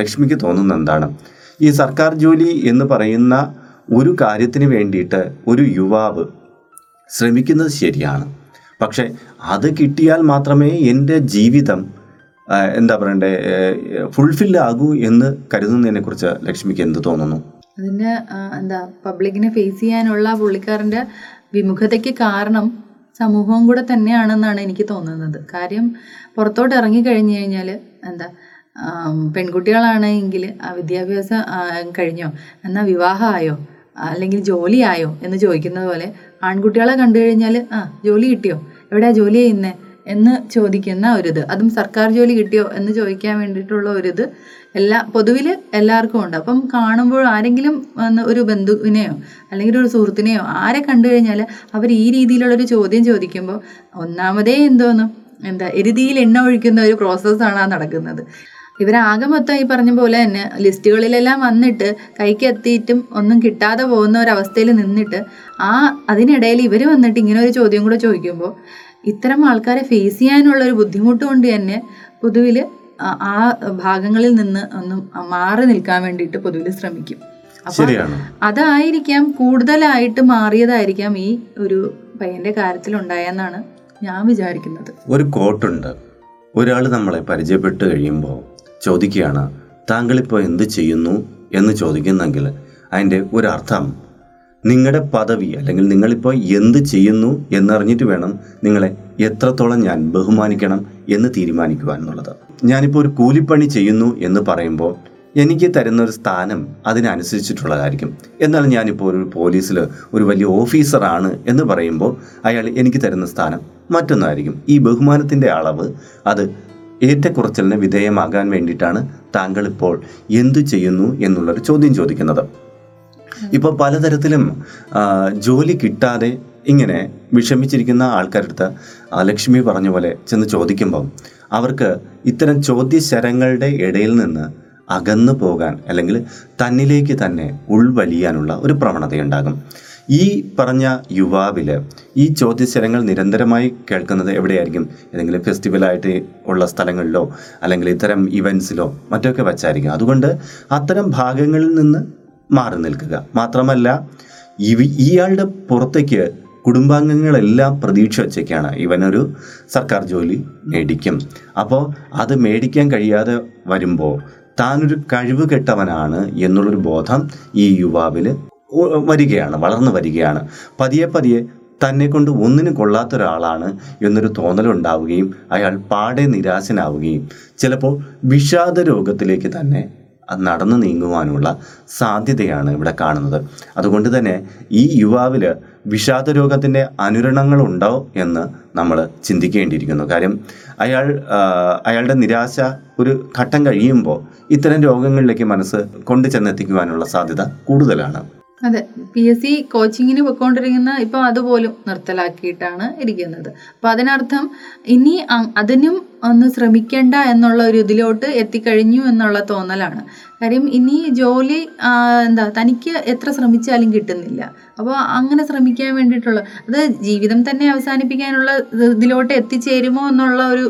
ലക്ഷ്മിക്ക് തോന്നുന്നത് എന്താണ്, ഈ സർക്കാർ ജോലി എന്ന് പറയുന്ന ഒരു കാര്യത്തിന് വേണ്ടിയിട്ട് ഒരു യുവാവ് ശ്രമിക്കുന്നത് ശരിയാണ്, പക്ഷേ അത് കിട്ടിയാൽ മാത്രമേ എൻ്റെ ജീവിതം എന്താ പറയണ്ടേ ഫുൾഫിൽ ആകൂ എന്ന് കരുതുന്നതിനെ കുറിച്ച് ലക്ഷ്മിക്ക് എന്ത് തോന്നുന്നു? അതിന് എന്താ പബ്ലിക്കിനെ ഫേസ് ചെയ്യാനുള്ള പുള്ളിക്കാരൻ്റെ വിമുഖതയ്ക്ക് കാരണം സമൂഹവും കൂടെ തന്നെയാണെന്നാണ് എനിക്ക് തോന്നുന്നത്. കാര്യം പുറത്തോട്ട് ഇറങ്ങിക്കഴിഞ്ഞു കഴിഞ്ഞാൽ എന്താ പെൺകുട്ടികളാണെങ്കിൽ വിദ്യാഭ്യാസം കഴിഞ്ഞോ, എന്നാൽ വിവാഹമായോ അല്ലെങ്കിൽ ജോലിയായോ എന്ന് ചോദിക്കുന്നത് പോലെ ആൺകുട്ടികളെ കണ്ടു കഴിഞ്ഞാൽ ആ ജോലി കിട്ടിയോ, എവിടെയാ ജോലി ചെയ്യുന്നത് എന്ന് ചോദിക്കുന്ന ഒരിത്, അതും സർക്കാർ ജോലി കിട്ടിയോ എന്ന് ചോദിക്കാൻ വേണ്ടിയിട്ടുള്ള ഒരിത് എല്ലാ പൊതുവിൽ എല്ലാവർക്കും ഉണ്ട്. അപ്പം കാണുമ്പോൾ ആരെങ്കിലും ഒരു ബന്ധുവിനെയോ അല്ലെങ്കിൽ ഒരു സുഹൃത്തിനെയോ ആരെ കണ്ടു കഴിഞ്ഞാൽ അവർ ഈ രീതിയിലുള്ളൊരു ചോദ്യം ചോദിക്കുമ്പോൾ ഒന്നാമതേ എന്തോന്നും എന്താ എരുതിയിൽ എണ്ണ ഒഴിക്കുന്ന ഒരു പ്രോസസ്സാണ് ആ നടക്കുന്നത്. ഇവരാകെ മൊത്തം ഈ പറഞ്ഞ പോലെ തന്നെ ലിസ്റ്റുകളിലെല്ലാം വന്നിട്ട് കൈക്ക് എത്തിയിട്ടും ഒന്നും കിട്ടാതെ പോകുന്ന ഒരവസ്ഥയിൽ നിന്നിട്ട് അതിനിടയിൽ ഇവർ വന്നിട്ട് ഇങ്ങനെ ഒരു ചോദ്യം കൂടെ ചോദിക്കുമ്പോൾ ഇത്തരം ആൾക്കാരെ ഫേസ് ചെയ്യാനുള്ളൊരു ബുദ്ധിമുട്ട് കൊണ്ട് തന്നെ പൊതുവിൽ ആ ഭാഗങ്ങളിൽ നിന്ന് ഒന്നും മാറി നിൽക്കാൻ വേണ്ടിയിട്ട് പൊതുവിൽ ശ്രമിക്കും. അപ്പോൾ അതായിരിക്കാം കൂടുതലായിട്ട് മാറിയതായിരിക്കാം ഈ ഒരു പയ്യൻ്റെ കാര്യത്തിലുണ്ടായെന്നാണ് ഞാൻ വിചാരിക്കുന്നത്. ഒരു കോട്ടുണ്ട്, ഒരാൾ നമ്മളെ പരിചയപ്പെട്ട് കഴിയുമ്പോൾ ചോദിക്കുകയാണ് താങ്കളിപ്പോൾ എന്ത് ചെയ്യുന്നു എന്ന് ചോദിക്കുന്നെങ്കിൽ അതിൻ്റെ ഒരർത്ഥം നിങ്ങളുടെ പദവി അല്ലെങ്കിൽ നിങ്ങളിപ്പോൾ എന്ത് ചെയ്യുന്നു എന്നറിഞ്ഞിട്ട് വേണം നിങ്ങളെ എത്രത്തോളം ഞാൻ ബഹുമാനിക്കണം എന്ന് തീരുമാനിക്കുവാൻ എന്നുള്ളത്. ഞാനിപ്പോൾ ഒരു കൂലിപ്പണി ചെയ്യുന്നു എന്ന് പറയുമ്പോൾ എനിക്ക് തരുന്ന ഒരു സ്ഥാനം അതിനനുസരിച്ചിട്ടുള്ളതായിരിക്കും. എന്നാൽ ഞാനിപ്പോൾ ഒരു പോലീസിൽ ഒരു വലിയ ഓഫീസറാണ് എന്ന് പറയുമ്പോൾ അയാൾ എനിക്ക് തരുന്ന സ്ഥാനം മറ്റൊന്നായിരിക്കും. ഈ ബഹുമാനത്തിൻ്റെ അളവ് അത് ഏറ്റക്കുറച്ചിലിന് വിധേയമാകാൻ വേണ്ടിയിട്ടാണ് താങ്കൾ ഇപ്പോൾ എന്തു ചെയ്യുന്നു എന്നുള്ളൊരു ചോദ്യം ചോദിക്കുന്നത്. ഇപ്പോൾ പലതരത്തിലും ജോലി കിട്ടാതെ ഇങ്ങനെ വിഷമിച്ചിരിക്കുന്ന ആൾക്കാരടുത്ത് ലക്ഷ്മി പറഞ്ഞ പോലെ ചെന്ന് ചോദിക്കുമ്പം അവർക്ക് ഇത്തരം ചോദ്യശരങ്ങളുടെ ഇടയിൽ നിന്ന് അകന്നു പോകാൻ അല്ലെങ്കിൽ തന്നിലേക്ക് തന്നെ ഉൾവലിയാനുള്ള ഒരു പ്രവണതയുണ്ടാകും. ഈ പറഞ്ഞ യുവാവിൽ ഈ ചോദ്യശരങ്ങൾ നിരന്തരമായി കേൾക്കുന്നത് എവിടെയായിരിക്കും? ഏതെങ്കിലും ഫെസ്റ്റിവലായിട്ട് ഉള്ള സ്ഥലങ്ങളിലോ അല്ലെങ്കിൽ ഇത്തരം ഇവൻസിലോ മറ്റൊക്കെ വച്ചായിരിക്കും. അതുകൊണ്ട് അത്തരം ഭാഗങ്ങളിൽ നിന്ന് മാറി നിൽക്കുക. മാത്രമല്ല ഇയാളുടെ പുറത്തേക്ക് കുടുംബാംഗങ്ങളെല്ലാം പ്രതീക്ഷ വച്ചേക്കാണ് ഇവനൊരു സർക്കാർ ജോലി മേടിക്കും. അപ്പോൾ അത് മേടിക്കാൻ കഴിയാതെ വരുമ്പോൾ താനൊരു കഴിവ് കെട്ടവനാണ് എന്നുള്ളൊരു ബോധം ഈ യുവാവിൽ വരികയാണ്, വളർന്നു വരികയാണ്. പതിയെ പതിയെ തന്നെ കൊണ്ട് ഒന്നിനും കൊള്ളാത്ത ഒരാളാണ് എന്നൊരു തോന്നലുണ്ടാവുകയും അയാൾ പാടെ നിരാശനാവുകയും ചിലപ്പോൾ വിഷാദ രോഗത്തിലേക്ക് തന്നെ നടന്നു നീങ്ങുവാനുള്ള സാധ്യതയാണ് ഇവിടെ കാണുന്നത്. അതുകൊണ്ട് തന്നെ ഈ യുവാവിൽ വിഷാദ രോഗത്തിൻ്റെ അനുരണങ്ങളുണ്ടോ എന്ന് നമ്മൾ ചിന്തിക്കേണ്ടിയിരിക്കുന്നു. കാര്യം അയാളുടെ നിരാശ ഒരു ഘട്ടം കഴിയുമ്പോൾ ഇത്തരം രോഗങ്ങളിലേക്ക് മനസ്സ് കൊണ്ടു ചെന്നെത്തിക്കുവാനുള്ള സാധ്യത കൂടുതലാണ്. അതെ, PSC കോച്ചിങ്ങിന് പോയിക്കൊണ്ടിരിക്കുന്ന ഇപ്പം അതുപോലും നിർത്തലാക്കിയിട്ടാണ് ഇരിക്കുന്നത്. അപ്പം അതിനർത്ഥം ഇനി അതിനും ഒന്ന് ശ്രമിക്കേണ്ട എന്നുള്ള ഒരു ഇതിലോട്ട് എത്തിക്കഴിഞ്ഞു എന്നുള്ള തോന്നലാണ്. കാര്യം ഇനി ജോലി തനിക്ക് എത്ര ശ്രമിച്ചാലും കിട്ടുന്നില്ല. അപ്പോൾ അങ്ങനെ ശ്രമിക്കാൻ വേണ്ടിയിട്ടുള്ള അത് ജീവിതം തന്നെ അവസാനിപ്പിക്കാനുള്ള ഇതിലോട്ട് എത്തിച്ചേരുമോ എന്നുള്ള ഒരു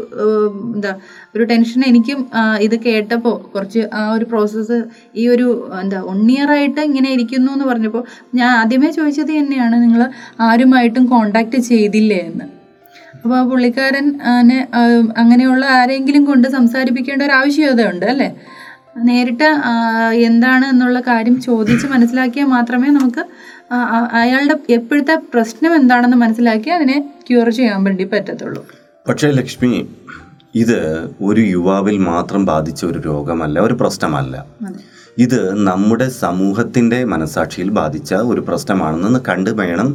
ഒരു ടെൻഷൻ എനിക്കും ഇത് കേട്ടപ്പോൾ കുറച്ച് ആ ഒരു പ്രോസസ്സ് ഈ ഒരു 1 year ആയിട്ട് ഇങ്ങനെ ഇരിക്കുന്നു എന്ന് പറഞ്ഞപ്പോൾ ഞാൻ ആദ്യമേ ചോദിച്ചത് തന്നെയാണ് നിങ്ങൾ ആരുമായിട്ടും കോണ്ടാക്ട് ചെയ്തില്ലേ എന്ന്. അപ്പോൾ ആ പുള്ളിക്കാരൻ അങ്ങനെയുള്ള ആരെങ്കിലും കൊണ്ട് സംസാരിപ്പിക്കേണ്ട ഒരു ആവശ്യകതയുണ്ട് അല്ലേ? നേരിട്ട് എന്താണ് എന്നുള്ള കാര്യം ചോദിച്ച് മനസ്സിലാക്കിയാൽ മാത്രമേ നമുക്ക് അയാളുടെ എപ്പോഴത്തെ പ്രശ്നം എന്താണെന്ന് മനസ്സിലാക്കി അതിനെ ക്യൂർ ചെയ്യാൻ വേണ്ടി പറ്റത്തുള്ളൂ. പക്ഷേ ലക്ഷ്മി, ഇത് ഒരു യുവാവിൽ മാത്രം ബാധിച്ച ഒരു രോഗമല്ല, ഒരു പ്രശ്നമല്ല. ഇത് നമ്മുടെ സമൂഹത്തിൻ്റെ മനസാക്ഷിയിൽ ബാധിച്ച ഒരു പ്രശ്നമാണെന്ന് കണ്ടു വേണം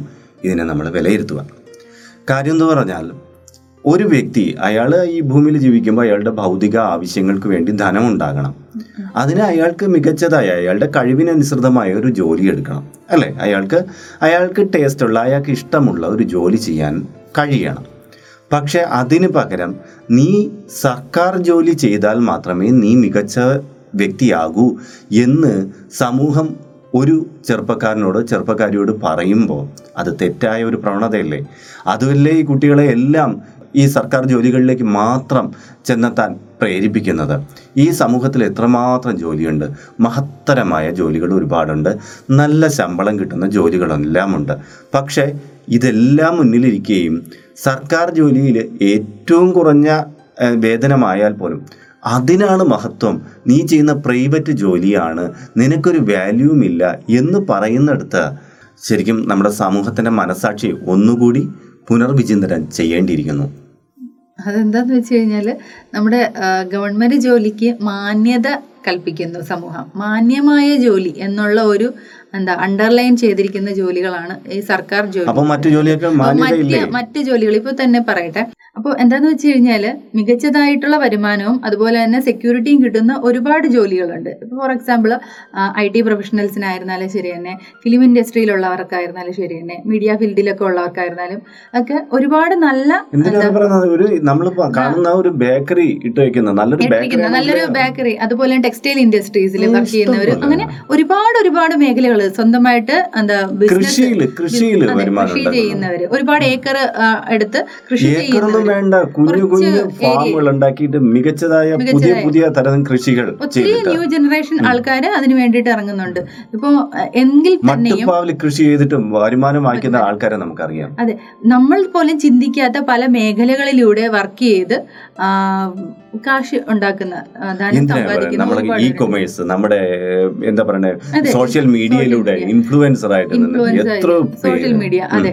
ഇതിനെ നമ്മൾ വിലയിരുത്തുവാൻ. കാര്യം എന്ന് പറഞ്ഞാൽ ഒരു വ്യക്തി അയാൾ ഈ ഭൂമിയിൽ ജീവിക്കുമ്പോൾ അയാളുടെ ഭൗതിക ആവശ്യങ്ങൾക്ക് വേണ്ടി ധനം ഉണ്ടാകണം. അതിന് അയാൾക്ക് മികച്ചതായ അയാളുടെ കഴിവിനനുസൃതമായ ഒരു ജോലി എടുക്കണം അല്ലേ? അയാൾക്ക് ടേസ്റ്റുള്ള അയാൾക്ക് ഇഷ്ടമുള്ള ഒരു ജോലി ചെയ്യാൻ കഴിയണം. പക്ഷെ അതിന് പകരം നീ സർക്കാർ ജോലി ചെയ്താൽ മാത്രമേ നീ മികച്ച വ്യക്തിയാകൂ എന്ന് സമൂഹം ഒരു ചെറുപ്പക്കാരനോട് ചെറുപ്പക്കാരിയോട് പറയുമ്പോൾ അത് തെറ്റായ ഒരു പ്രവണതയല്ലേ? അതുമല്ലേ ഈ കുട്ടികളെ എല്ലാം ഈ സർക്കാർ ജോലികളിലേക്ക് മാത്രം ചെന്നെത്താൻ പ്രേരിപ്പിക്കുന്നത്. ഈ സമൂഹത്തിൽ എത്രമാത്രം ജോലിയുണ്ട്, മഹത്തരമായ ജോലികൾ ഒരുപാടുണ്ട്, നല്ല ശമ്പളം കിട്ടുന്ന ജോലികളെല്ലാം ഉണ്ട്. പക്ഷേ ഇതെല്ലാം മുന്നിലിരിക്കുകയും സർക്കാർ ജോലിയിൽ ഏറ്റവും കുറഞ്ഞ വേതനമായാൽ പോലും അതിനാണ് മഹത്വം, നീ ചെയ്യുന്ന പ്രൈവറ്റ് ജോലിയാണ്, നിനക്കൊരു വാല്യൂമില്ല എന്ന് പറയുന്നിടത്ത് ശരിക്കും നമ്മുടെ സമൂഹത്തിൻ്റെ മനസാക്ഷി ഒന്നുകൂടി പുനർവിചിന്തനം ചെയ്യേണ്ടിയിരിക്കുന്നു. അതെന്താന്ന് വെച്ച് കഴിഞ്ഞാൽ നമ്മുടെ ഗവൺമെൻറ് ജോലിക്ക് മാന്യത കൽപ്പിക്കുന്നു സമൂഹം. മാന്യമായ ജോലി എന്നുള്ള ഒരു അണ്ടർലൈൻ ചെയ്തിരിക്കുന്ന ജോലികളാണ് ഈ സർക്കാർ ജോലി, മറ്റ് ജോലികൾ. ഇപ്പൊ തന്നെ പറയട്ടെ, അപ്പോൾ എന്താന്ന് വെച്ച് കഴിഞ്ഞാൽ മികച്ചതായിട്ടുള്ള വരുമാനവും അതുപോലെ തന്നെ സെക്യൂരിറ്റിയും കിട്ടുന്ന ഒരുപാട് ജോലികളുണ്ട്. ഇപ്പോൾ ഫോർ എക്സാമ്പിൾ IT പ്രൊഫഷണൽസിനായിരുന്നാലും ശരി തന്നെ, ഫിലിം ഇൻഡസ്ട്രിയിലുള്ളവർക്കായിരുന്നാലും ശരി തന്നെ, മീഡിയ ഫീൽഡിലൊക്കെ ഉള്ളവർക്കായിരുന്നാലും ഒക്കെ ഒരുപാട് നല്ലൊരു ബേക്കറി, അതുപോലെ ടെക്സ്റ്റൈൽ ഇൻഡസ്ട്രീസിൽ വർക്ക് ചെയ്യുന്നവർ, അങ്ങനെ ഒരുപാട് മേഖലകൾ, സ്വന്തമായിട്ട് കൃഷി ചെയ്യുന്നവര്, ഒരുപാട് ഏക്കർ എടുത്ത് കൃഷി ചെയ്യുന്നവര്, ഒത്തിരി ന്യൂ ജനറേഷൻ ആൾക്കാര് അതിന് വേണ്ടിയിട്ട് ഇറങ്ങുന്നുണ്ട് ഇപ്പൊ. എങ്കിൽ തന്നെയും കൃഷി ചെയ്തിട്ടും വരുമാനം വാങ്ങിക്കുന്ന ആൾക്കാരെ നമുക്കറിയാം. അതെ, നമ്മൾ പോലും ചിന്തിക്കാത്ത പല മേഖലകളിലൂടെ വർക്ക് ചെയ്ത് കാശ് ഉണ്ടാക്കുന്ന, ഇ കൊമേഴ്സ്, നമ്മുടെ എന്താ പറയുക, സോഷ്യൽ മീഡിയയിലൂടെ ഇൻഫ്ലുവൻസർ ആയിട്ട് സോഷ്യൽ മീഡിയ, അതെ,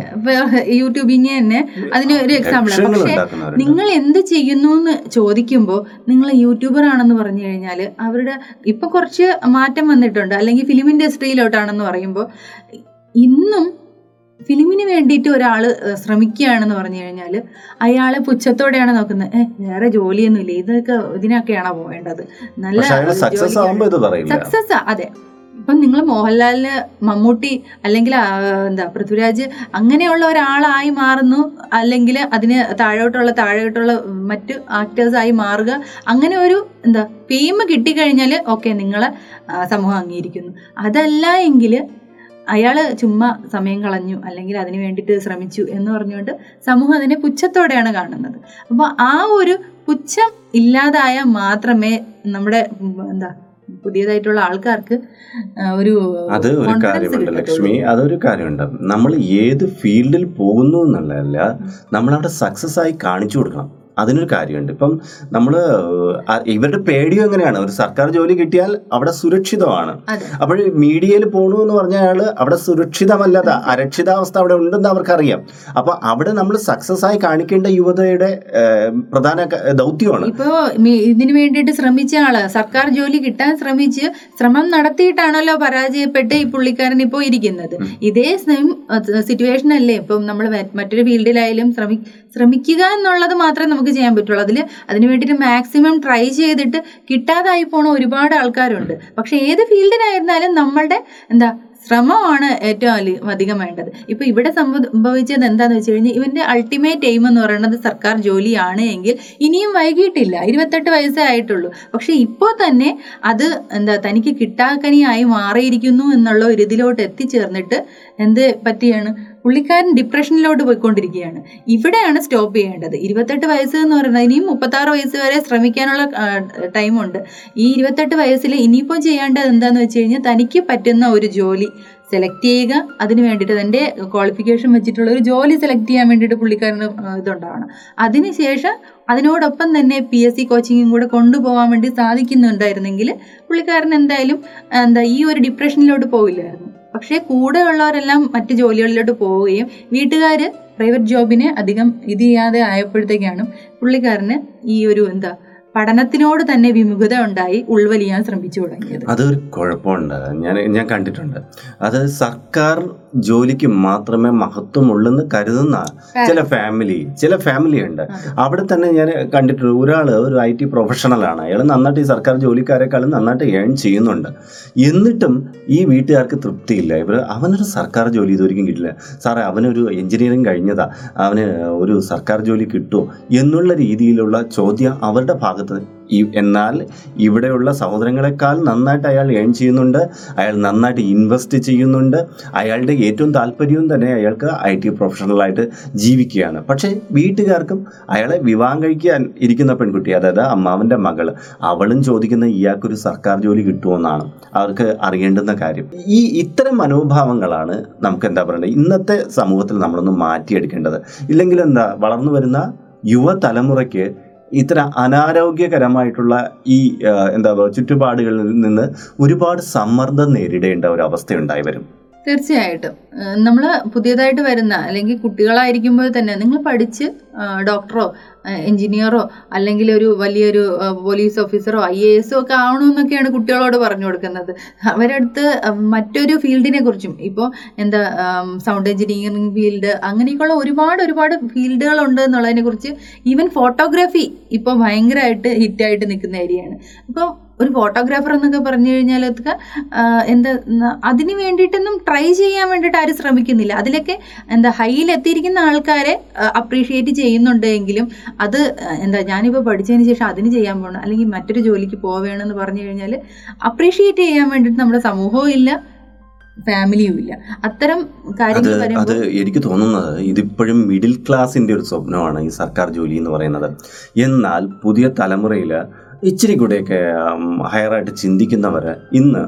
യൂട്യൂബിങ് തന്നെ അതിന് ഒരു എക്സാമ്പിളാണ്. പക്ഷെ നിങ്ങൾ എന്ത് ചെയ്യുന്നു എന്ന് ചോദിക്കുമ്പോൾ നിങ്ങൾ യൂട്യൂബർ ആണെന്ന് പറഞ്ഞു കഴിഞ്ഞാൽ അവരുടെ ഇപ്പൊ കുറച്ച് മാറ്റം വന്നിട്ടുണ്ട്. അല്ലെങ്കിൽ ഫിലിം ഇൻഡസ്ട്രിയിലോട്ടാണെന്ന് പറയുമ്പോൾ ഇന്നും ഫിലിമിന് വേണ്ടിയിട്ട് ഒരാൾ ശ്രമിക്കുകയാണെന്ന് പറഞ്ഞു കഴിഞ്ഞാൽ അയാളെ പുച്ഛത്തോടെയാണ് നോക്കുന്നത്. വേറെ ജോലിയൊന്നുമില്ല, ഇതിനൊക്കെയാണോ പോവേണ്ടത്, നല്ല സക്സസ്. അതെ, ഇപ്പം നിങ്ങൾ മോഹൻലാലിന് മമ്മൂട്ടി അല്ലെങ്കിൽ പൃഥ്വിരാജ് അങ്ങനെയുള്ള ഒരാളായി മാറുന്നു, അല്ലെങ്കിൽ അതിന് താഴോട്ടുള്ള മറ്റ് ആക്ടേഴ്സായി മാറുക, അങ്ങനെ ഒരു ഫെയിം കിട്ടിക്കഴിഞ്ഞാൽ ഓക്കെ നിങ്ങളെ സമൂഹം അംഗീകരിക്കുന്നു. അതല്ല എങ്കിൽ അയാള് ചുമ്മാ സമയം കളഞ്ഞു അല്ലെങ്കിൽ അതിന് വേണ്ടിയിട്ട് ശ്രമിച്ചു എന്ന് പറഞ്ഞുകൊണ്ട് സമൂഹം അതിനെ പുച്ഛത്തോടെയാണ് കാണുന്നത്. അപ്പോൾ ആ ഒരു പുച്ഛം ഇല്ലാതായാൽ മാത്രമേ നമ്മുടെ പുതിയതായിട്ടുള്ള ആൾക്കാർക്ക് ഒരു കാര്യമുണ്ട് ലക്ഷ്മി. അതൊരു കാര്യമുണ്ട്, നമ്മൾ ഏത് ഫീൽഡിൽ പോകുന്നു എന്നുള്ളതല്ല, നമ്മളവിടെ സക്സസ് ആയി കാണിച്ചു കൊടുക്കണം. അതിനൊരു കാര്യമുണ്ട്. ഇപ്പം നമ്മൾ ഇവരുടെ പേടിയും എങ്ങനെയാണ്, ഒരു സർക്കാർ ജോലി കിട്ടിയാൽ അവിടെ സുരക്ഷിതമാണ്. അപ്പോൾ മീഡിയയിൽ പോകണു എന്ന് പറഞ്ഞാൽ അയാൾ അവിടെ സുരക്ഷിതമല്ലാത്ത അരക്ഷിതാവസ്ഥ അവിടെ ഉണ്ടെന്ന് അവർക്കറിയാം. അപ്പോൾ അവിടെ നമ്മൾ സക്സസ് ആയി കാണിക്കേണ്ട യുവതയുടെ പ്രധാന ദൗത്യമാണ്. ഇപ്പോൾ ഇതിനു വേണ്ടിയിട്ട് ശ്രമിച്ച ആള് സർക്കാർ ജോലി കിട്ടാൻ ശ്രമം നടത്തിയിട്ടാണല്ലോ പരാജയപ്പെട്ട് ഈ പുള്ളിക്കാരൻ ഇപ്പോൾ ഇരിക്കുന്നത്. ഇതേ സെയിം സിറ്റുവേഷൻ അല്ലേ ഇപ്പം നമ്മൾ മറ്റൊരു ഫീൽഡിലായാലും ശ്രമിക്കുക എന്നുള്ളത് മാത്രമേ നമുക്ക് ചെയ്യാൻ പറ്റുള്ളൂ. അതിന് വേണ്ടിയിട്ട് മാക്സിമം ട്രൈ ചെയ്തിട്ട് കിട്ടാതായി പോണ ഒരുപാട് ആൾക്കാരുണ്ട്. പക്ഷെ ഏത് ഫീൽഡിനായിരുന്നാലും നമ്മളുടെ ശ്രമമാണ് ഏറ്റവും അധികം വേണ്ടത്. ഇപ്പൊ ഇവിടെ സംഭവിച്ചത് എന്താന്ന് വെച്ച് കഴിഞ്ഞാൽ ഇവന്റെ അൾട്ടിമേറ്റ് എയിം എന്ന് പറയുന്നത് സർക്കാർ ജോലിയാണ് എങ്കിൽ ഇനിയും വൈകിട്ടില്ല, 28 വയസ്സേ ആയിട്ടുള്ളൂ. പക്ഷെ ഇപ്പോൾ തന്നെ അത് തനിക്ക് കിട്ടാക്കനിയായി മാറിയിരിക്കുന്നു എന്നുള്ള ഒരു ഇതിലോട്ട് എത്തിച്ചേർന്നിട്ട് എന്ത് പറ്റിയാണ് പുള്ളിക്കാരൻ ഡിപ്രഷനിലോട്ട് പോയിക്കൊണ്ടിരിക്കുകയാണ്. ഇവിടെയാണ് സ്റ്റോപ്പ് ചെയ്യേണ്ടത്. 28 വയസ്സ് എന്ന് പറയുന്നത്, ഇനിയും 36 വയസ്സ് വരെ ശ്രമിക്കാനുള്ള ടൈമുണ്ട്. ഈ 28 വയസ്സിൽ ഇനിയിപ്പോൾ ചെയ്യേണ്ടത് എന്താണെന്ന് വെച്ച് കഴിഞ്ഞാൽ തനിക്ക് പറ്റുന്ന ഒരു ജോലി സെലക്ട് ചെയ്യുക. അതിന് വേണ്ടിയിട്ട് തൻ്റെ ക്വാളിഫിക്കേഷൻ വെച്ചിട്ടുള്ള ഒരു ജോലി സെലക്ട് ചെയ്യാൻ വേണ്ടിയിട്ട് പുള്ളിക്കാരന് ഇതുണ്ടാവണം. അതിനുശേഷം അതിനോടൊപ്പം തന്നെ PSC കോച്ചിങ്ങും കൂടെ കൊണ്ടുപോകാൻ വേണ്ടി സാധിക്കുന്നുണ്ടായിരുന്നെങ്കിൽ പുള്ളിക്കാരൻ എന്തായാലും ഈ ഒരു ഡിപ്രഷനിലോട്ട് പോവില്ലായിരുന്നു. പക്ഷേ കൂടെ ഉള്ളവരെല്ലാം മറ്റ് ജോലികളിലോട്ട് പോവുകയും വീട്ടുകാർ പ്രൈവറ്റ് ജോബിനെ അധികം ഇത് ചെയ്യാതെ ആയപ്പോഴത്തേക്കാണ് പുള്ളിക്കാരന് ഈ ഒരു പഠനത്തിനോട് തന്നെ വിമുഖത ഉണ്ടായി ഉൾവലിയാൻ ശ്രമിച്ചു തുടങ്ങിയത്. അതൊരു കുഴപ്പമുണ്ട്, ഞാൻ കണ്ടിട്ടുണ്ട്. അത് സർക്കാർ ജോലിക്ക് മാത്രമേ മഹത്വമുള്ളെന്ന് കരുതുന്ന ചില ഫാമിലി ഉണ്ട്. അവിടെ തന്നെ ഞാൻ കണ്ടിട്ടുണ്ട്, ഒരാൾ ഒരു IT പ്രൊഫഷണലാണ്, അയാൾ നന്നായിട്ട് ഈ സർക്കാർ ജോലിക്കാരെക്കാളും നന്നായിട്ട് ഏൺ ചെയ്യുന്നുണ്ട്. എന്നിട്ടും ഈ വീട്ടുകാർക്ക് തൃപ്തിയില്ല. അവനൊരു സർക്കാർ ജോലി ഇതൊരിക്കും കിട്ടില്ല സാറേ, അവനൊരു എഞ്ചിനീയറിങ് കഴിഞ്ഞതാ, അവന് ഒരു സർക്കാർ ജോലി കിട്ടുമോ എന്നുള്ള രീതിയിലുള്ള ചോദ്യം അവരുടെ ഭാഗത്ത് എന്നാൽ ഇവിടെയുള്ള സഹോദരങ്ങളെക്കാൾ നന്നായിട്ട് അയാൾ ഏൺ ചെയ്യുന്നുണ്ട്, അയാൾ നന്നായിട്ട് ഇൻവെസ്റ്റ് ചെയ്യുന്നുണ്ട്, അയാളുടെ ഏറ്റവും താല്പര്യവും തന്നെ അയാൾക്ക് ഐ ടി പ്രൊഫഷണലായിട്ട് ജീവിക്കുകയാണ്. പക്ഷേ വീട്ടുകാർക്കും അയാളെ വിവാഹം കഴിക്കാൻ ഇരിക്കുന്ന പെൺകുട്ടി, അതായത് അമ്മാവൻ്റെ മകൾ, അവളും ചോദിക്കുന്ന ഇയാൾക്കൊരു സർക്കാർ ജോലി കിട്ടുമെന്നാണ് അവർക്ക് അറിയേണ്ടുന്ന കാര്യം. ഈ ഇത്തരം മനോഭാവങ്ങളാണ് നമുക്ക് എന്താ പറയുക ഇന്നത്തെ സമൂഹത്തിൽ നമ്മളൊന്ന് മാറ്റിയെടുക്കേണ്ടത്. ഇല്ലെങ്കിൽ എന്താ വളർന്നു വരുന്ന യുവതലമുറയ്ക്ക് ഇത്ര അനാരോഗ്യകരമായിട്ടുള്ള ഈ എന്താ പറയുക ചുറ്റുപാടുകളിൽ നിന്ന് ഒരുപാട് സമ്മർദ്ദം നേരിടേണ്ട ഒരു അവസ്ഥയുണ്ടായി വരും. തീർച്ചയായിട്ടും നമ്മൾ പുതിയതായിട്ട് വരുന്ന അല്ലെങ്കിൽ കുട്ടികളായിരിക്കുമ്പോൾ തന്നെ നിങ്ങൾ പഠിച്ച് ഡോക്ടറോ എൻജിനീയറോ അല്ലെങ്കിൽ ഒരു വലിയൊരു പോലീസ് ഓഫീസറോ IAS ഒക്കെ ആവണമെന്നൊക്കെയാണ് കുട്ടികളോട് പറഞ്ഞു കൊടുക്കുന്നത്. അവരടുത്ത് മറ്റൊരു ഫീൽഡിനെ കുറിച്ചും ഇപ്പോൾ എന്താ സൗണ്ട് എൻജിനീയറിംഗ് ഫീൽഡ് അങ്ങനെയൊക്കെയുള്ള ഒരുപാട് ഫീൽഡുകളുണ്ട് എന്നുള്ളതിനെ കുറിച്ച്, ഈവൻ ഫോട്ടോഗ്രാഫി ഇപ്പോൾ ഭയങ്കരമായിട്ട് ഹിറ്റായിട്ട് നിൽക്കുന്ന ഏരിയയാണ്. അപ്പോൾ ഒരു ഫോട്ടോഗ്രാഫർ എന്നൊക്കെ പറഞ്ഞു കഴിഞ്ഞാൽ അതൊക്കെ എന്താ അതിന് വേണ്ടിയിട്ടൊന്നും ട്രൈ ചെയ്യാൻ വേണ്ടിയിട്ട് ആരും ശ്രമിക്കുന്നില്ല. അതിലൊക്കെ എന്താ ഹൈയിലെത്തിയിരിക്കുന്ന ആൾക്കാരെ അപ്രീഷിയേറ്റ് ചെയ്യുന്നുണ്ട്. എങ്കിലും അത് എന്താ ഞാനിപ്പോൾ പഠിച്ചതിന് ശേഷം അതിന് ചെയ്യാൻ പോകണം അല്ലെങ്കിൽ മറ്റൊരു ജോലിക്ക് പോവേണമെന്ന് പറഞ്ഞു കഴിഞ്ഞാൽ അപ്രീഷിയേറ്റ് ചെയ്യാൻ വേണ്ടിയിട്ട് നമ്മുടെ സമൂഹവും ഇല്ല, ഫാമിലിയും ഇല്ല. അത്തരം കാര്യങ്ങൾ അത് എനിക്ക് തോന്നുന്നത് ഇതിപ്പോഴും മിഡിൽ ക്ലാസിൻ്റെ ഒരു സ്വപ്നമാണ് ഈ സർക്കാർ ജോലി എന്ന് പറയുന്നത്. എന്നാൽ പുതിയ തലമുറയിൽ ഇച്ചിരി കൂടെയൊക്കെ ഹയറായിട്ട് ചിന്തിക്കുന്നവർ ഇന്ന്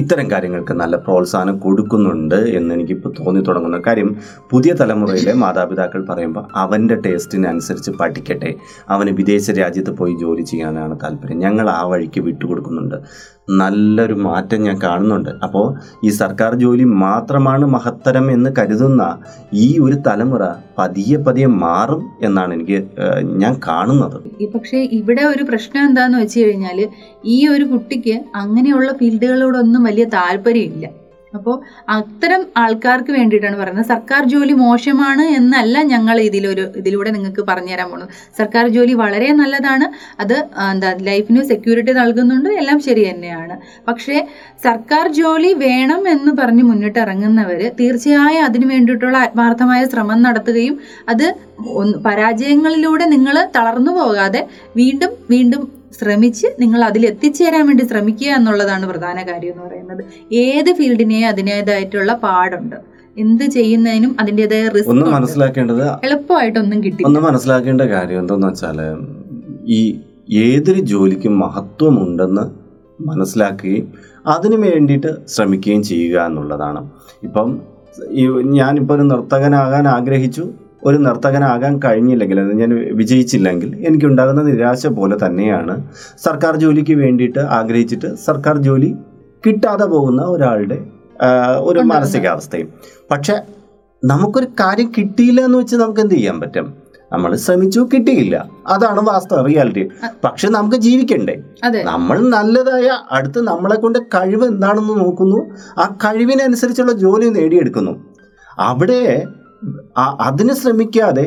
ഇത്തരം കാര്യങ്ങൾക്ക് നല്ല പ്രോത്സാഹനം കൊടുക്കുന്നുണ്ട് എന്നെനിക്കിപ്പോൾ തോന്നി തുടങ്ങുന്ന കാര്യം, പുതിയ തലമുറയിലെ മാതാപിതാക്കൾ പറയുമ്പോൾ അവൻ്റെ ടേസ്റ്റിനനുസരിച്ച് പഠിക്കട്ടെ, അവന് വിദേശ രാജ്യത്ത് പോയി ജോലി ചെയ്യാനാണ് താല്പര്യം, ഞങ്ങൾ ആ വഴിക്ക് വിട്ടുകൊടുക്കുന്നുണ്ട്. നല്ലൊരു മാറ്റം ഞാൻ കാണുന്നുണ്ട്. അപ്പോൾ ഈ സർക്കാർ ജോലി മാത്രമാണ് മഹത്തരം എന്ന് കരുതുന്ന ഈ ഒരു തലമുറ പതിയെ പതിയെ മാറും എന്നാണ് ഞാൻ കാണുന്നത്. പക്ഷേ ഇവിടെ ഒരു പ്രശ്നം എന്താന്ന് വെച്ച് കഴിഞ്ഞാൽ ഈ ഒരു കുട്ടിക്ക് അങ്ങനെയുള്ള ഫീൽഡുകളോടൊന്നും വലിയ താല്പര്യമില്ല. അപ്പോൾ അത്തരം ആൾക്കാർക്ക് വേണ്ടിയിട്ടാണ് പറയുന്നത് സർക്കാർ ജോലി മോശമാണ് എന്നല്ല ഞങ്ങൾ ഇതിലൂടെ നിങ്ങൾക്ക് പറഞ്ഞു തരാൻ പോകുന്നത്. സർക്കാർ ജോലി വളരെ നല്ലതാണ്, അത് ലൈഫിന് സെക്യൂരിറ്റി നൽകുന്നുണ്ട്, എല്ലാം ശരി തന്നെയാണ്. പക്ഷേ സർക്കാർ ജോലി വേണം എന്ന് പറഞ്ഞ് മുന്നിട്ടിറങ്ങുന്നവർ തീർച്ചയായും അതിനു വേണ്ടിയിട്ടുള്ള ആത്മാർത്ഥമായ ശ്രമം നടത്തുകയും അത് പരാജയങ്ങളിലൂടെ നിങ്ങൾ തളർന്നു പോകാതെ വീണ്ടും വീണ്ടും ശ്രമിച്ച് നിങ്ങൾ അതിൽ എത്തിച്ചേരാൻ വേണ്ടി ശ്രമിക്കുക എന്നുള്ളതാണ് പ്രധാന കാര്യം എന്ന് പറയുന്നത്. ഏത് ഫീൽഡിനെയും അതിൻ്റേതായിട്ടുള്ള പാടുണ്ട്, എന്ത് ചെയ്യുന്നതിനും അതിൻ്റെതായ റിസ്ക് ഒന്ന് മനസ്സിലാക്കേണ്ടത് എളുപ്പമായിട്ടൊന്നും കിട്ടി. ഒന്ന് മനസ്സിലാക്കേണ്ട കാര്യം എന്താന്ന് വെച്ചാൽ ഈ ഏതൊരു ജോലിക്കും മഹത്വമുണ്ടെന്ന് മനസ്സിലാക്കുകയും അതിനു വേണ്ടിയിട്ട് ശ്രമിക്കുകയും ചെയ്യുക എന്നുള്ളതാണ്. ഇപ്പം ഞാനിപ്പോൾ ഒരു നർത്തകനാകാൻ ആഗ്രഹിച്ചു, ഒരു നർത്തകനാകാൻ കഴിഞ്ഞില്ലെങ്കിൽ, അത് ഞാൻ വിജയിച്ചില്ലെങ്കിൽ എനിക്കുണ്ടാകുന്ന നിരാശ പോലെ തന്നെയാണ് സർക്കാർ ജോലിക്ക് വേണ്ടിയിട്ട് ആഗ്രഹിച്ചിട്ട് സർക്കാർ ജോലി കിട്ടാതെ പോകുന്ന ഒരാളുടെ ഒരു മാനസികാവസ്ഥയും. പക്ഷെ നമുക്കൊരു കാര്യം കിട്ടിയില്ല എന്ന് വെച്ച് നമുക്ക് എന്ത് ചെയ്യാൻ പറ്റും? നമ്മൾ ശ്രമിച്ചു, കിട്ടിയില്ല, അതാണ് വാസ്തവ റിയാലിറ്റി. പക്ഷെ നമുക്ക് ജീവിക്കണ്ടേ? നമ്മൾ നല്ലതായ അടുത്ത് നമ്മളെ കൊണ്ട് കഴിവ് എന്താണെന്ന് നോക്കുന്നു, ആ കഴിവിനനുസരിച്ചുള്ള ജോലി നേടിയെടുക്കുന്നു. അവിടെ അതിന് ശ്രമിക്കാതെ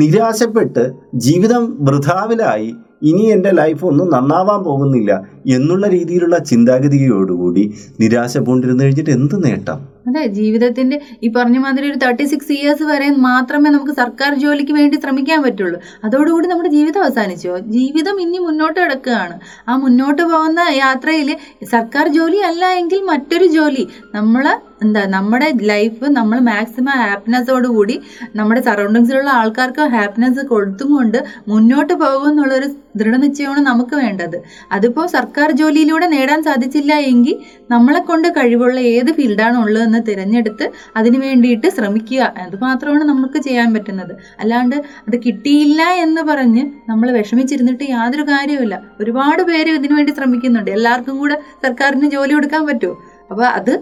നിരാശപ്പെട്ട് ജീവിതം വൃഥാവിലായി, ഇനി എൻ്റെ ലൈഫ് ഒന്നും നന്നാവാൻ പോകുന്നില്ല എന്നുള്ള രീതിയിലുള്ള ചിന്താഗതിയോടുകൂടി നിരാശ പൂണ്ടിരുന്ന് കഴിഞ്ഞിട്ട് എന്ത് നേട്ടം? അതെ, ജീവിതത്തിന്റെ ഈ പറഞ്ഞ മാതിരി ഒരു 36 years വരെ മാത്രമേ നമുക്ക് സർക്കാർ ജോലിക്ക് വേണ്ടി ശ്രമിക്കാൻ പറ്റുള്ളൂ. അതോടുകൂടി നമ്മുടെ ജീവിതം അവസാനിച്ചോ? ജീവിതം ഇനി മുന്നോട്ട് കിടക്കുകയാണ്. ആ മുന്നോട്ട് പോകുന്ന യാത്രയിൽ സർക്കാർ ജോലി അല്ല എങ്കിൽ മറ്റൊരു ജോലി, നമ്മൾ നമ്മുടെ ലൈഫ് നമ്മൾ മാക്സിമം ഹാപ്പിനെസ്സോടുകൂടി നമ്മുടെ സറൗണ്ടിങ്സിലുള്ള ആൾക്കാർക്ക് ഹാപ്പിനെസ് കൊടുത്തും കൊണ്ട് മുന്നോട്ട് പോകുമെന്നുള്ളൊരു ദൃഢനിശ്ചയമാണ് നമുക്ക് വേണ്ടത്. അതിപ്പോൾ സർക്കാർ ജോലിയിലൂടെ നേടാൻ സാധിച്ചില്ല എങ്കിൽ നമ്മളെ കൊണ്ട് കഴിവുള്ള ഏത് ഫീൽഡാണ് ഉള്ളതെന്ന് തിരഞ്ഞെടുത്ത് അതിന് വേണ്ടിയിട്ട് ശ്രമിക്കുക, അതുമാത്രമാണ് നമുക്ക് ചെയ്യാൻ പറ്റുന്നത്. അല്ലാണ്ട് അത് കിട്ടിയില്ല എന്ന് പറഞ്ഞ് നമ്മൾ വിഷമിച്ചിരുന്നിട്ട് യാതൊരു കാര്യവുമില്ല. ഒരുപാട് പേര് ഇതിനു വേണ്ടി ശ്രമിക്കുന്നുണ്ട്. എല്ലാവർക്കും കൂടെ സർക്കാരിന് ജോലി കൊടുക്കാൻ പറ്റുമോ? അപ്പോൾ അത്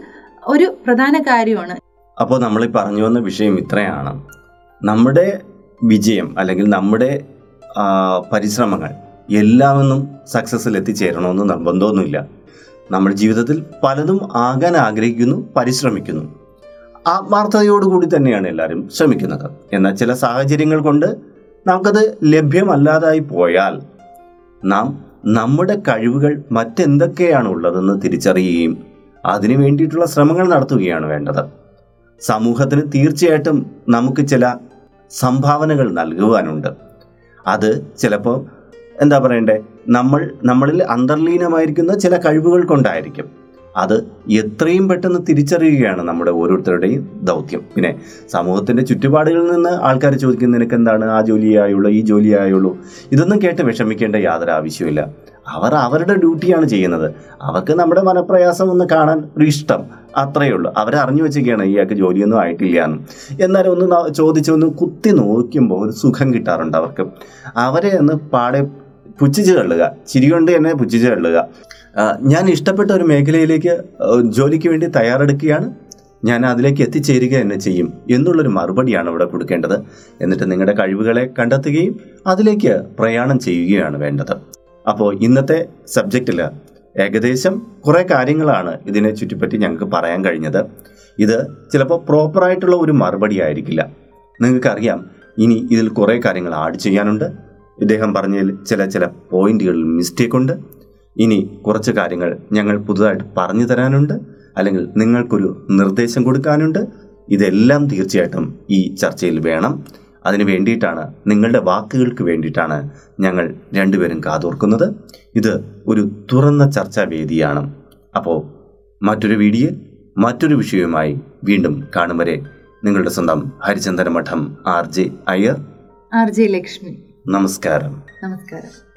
ഒരു പ്രധാന കാര്യമാണ്. അപ്പോൾ നമ്മൾ ഈ പറഞ്ഞു വന്ന വിഷയം ഇത്രയാണ്. നമ്മുടെ വിജയം അല്ലെങ്കിൽ നമ്മുടെ പരിശ്രമങ്ങൾ എല്ലാമൊന്നും സക്സസ്സിൽ എത്തിച്ചേരണമെന്ന് നിർബന്ധമൊന്നുമില്ല. നമ്മൾ ജീവിതത്തിൽ പലതും ആകാൻ ആഗ്രഹിക്കുന്നു, പരിശ്രമിക്കുന്നു, ആത്മാർത്ഥതയോടുകൂടി തന്നെയാണ് എല്ലാവരും ശ്രമിക്കുന്നത്. എന്നാൽ ചില സാഹചര്യങ്ങൾ കൊണ്ട് നമുക്കത് ലഭ്യമല്ലാതായി പോയാൽ നാം നമ്മുടെ കഴിവുകൾ മറ്റെന്തൊക്കെയാണ് ഉള്ളതെന്ന് തിരിച്ചറിയുകയും അതിനു വേണ്ടിയിട്ടുള്ള ശ്രമങ്ങൾ നടത്തുകയാണ് വേണ്ടത്. സമൂഹത്തിന് തീർച്ചയായിട്ടും നമുക്ക് ചില സംഭാവനകൾ നൽകുവാനുണ്ട്. അത് ചിലപ്പോൾ എന്താ പറയണ്ടേ, നമ്മളിൽ അന്തർലീനമായിരിക്കുന്ന ചില കഴിവുകൾ കൊണ്ടായിരിക്കും. അത് എത്രയും പെട്ടെന്ന് തിരിച്ചറിയുകയാണ് നമ്മുടെ ഓരോരുത്തരുടെയും ദൗത്യം. പിന്നെ സമൂഹത്തിൻ്റെ ചുറ്റുപാടുകളിൽ നിന്ന് ആൾക്കാർ ചോദിക്കുന്ന നിനക്ക് എന്താണ് ആ ജോലിയായുള്ളൂ, ഈ ജോലിയായുള്ളൂ, ഇതൊന്നും കേട്ട് വിഷമിക്കേണ്ട യാതൊരു ആവശ്യമില്ല. അവർ അവരുടെ ഡ്യൂട്ടിയാണ് ചെയ്യുന്നത്. അവർക്ക് നമ്മുടെ മനപ്രയാസം ഒന്ന് കാണാൻ ഒരു ഇഷ്ടം, അത്രയേ ഉള്ളൂ. അവരറിഞ്ഞു വെച്ചൊക്കെയാണ് ഇയാൾക്ക് ജോലിയൊന്നും ആയിട്ടില്ല എന്ന്. എന്നാലും ഒന്ന് ചോദിച്ചൊന്ന് കുത്തി നോക്കുമ്പോൾ ഒരു സുഖം കിട്ടാറുണ്ട് അവർക്ക്. അവരെ ഒന്ന് പാടെ പുച്ഛിച്ച് തള്ളുക, ചിരികൊണ്ട് തന്നെ പുച്ഛിച്ച് തള്ളുക. ഞാൻ ഇഷ്ടപ്പെട്ട ഒരു മേഖലയിലേക്ക് ജോലിക്ക് വേണ്ടി തയ്യാറെടുക്കുകയാണ്, ഞാൻ അതിലേക്ക് എത്തിച്ചേരുക തന്നെ ചെയ്യും എന്നുള്ളൊരു മറുപടിയാണ് ഇവിടെ കൊടുക്കേണ്ടത്. എന്നിട്ട് നിങ്ങളുടെ കഴിവുകളെ കണ്ടെത്തുകയും അതിലേക്ക് പ്രയാണം ചെയ്യുകയാണ് വേണ്ടത്. അപ്പോൾ ഇന്നത്തെ സബ്ജക്റ്റിൽ ഏകദേശം കുറേ കാര്യങ്ങളാണ് ഇതിനെ ചുറ്റിപ്പറ്റി ഞങ്ങൾക്ക് പറയാൻ കഴിഞ്ഞത്. ഇത് ചിലപ്പോൾ പ്രോപ്പറായിട്ടുള്ള ഒരു മറുപടി ആയിരിക്കില്ല. നിങ്ങൾക്കറിയാം ഇനി ഇതിൽ കുറേ കാര്യങ്ങൾ ആഡ് ചെയ്യാനുണ്ട്. ഇദ്ദേഹം പറഞ്ഞതിൽ ചില പോയിന്റുകളിൽ മിസ്റ്റേക്കുണ്ട്. ഇനി കുറച്ച് കാര്യങ്ങൾ ഞങ്ങൾ പുതുതായിട്ട് പറഞ്ഞു തരാനുണ്ട്, അല്ലെങ്കിൽ നിങ്ങൾക്കൊരു നിർദ്ദേശം കൊടുക്കാനുണ്ട്. ഇതെല്ലാം തീർച്ചയായിട്ടും ഈ ചർച്ചയിൽ വേണം. അതിന് വേണ്ടിയിട്ടാണ്, നിങ്ങളുടെ വാക്കുകൾക്ക് വേണ്ടിയിട്ടാണ് ഞങ്ങൾ രണ്ടുപേരും കാതോർക്കുന്നത്. ഇത് ഒരു തുറന്ന ചർച്ചാ വേദിയാണ്. അപ്പോൾ മറ്റൊരു വീഡിയോ മറ്റൊരു വിഷയവുമായി വീണ്ടും കാണും വരെ നിങ്ങളുടെ സ്വന്തം ഹരിചന്ദന മഠം RJ Ayyar, RJ Lakshmi. നമസ്കാരം.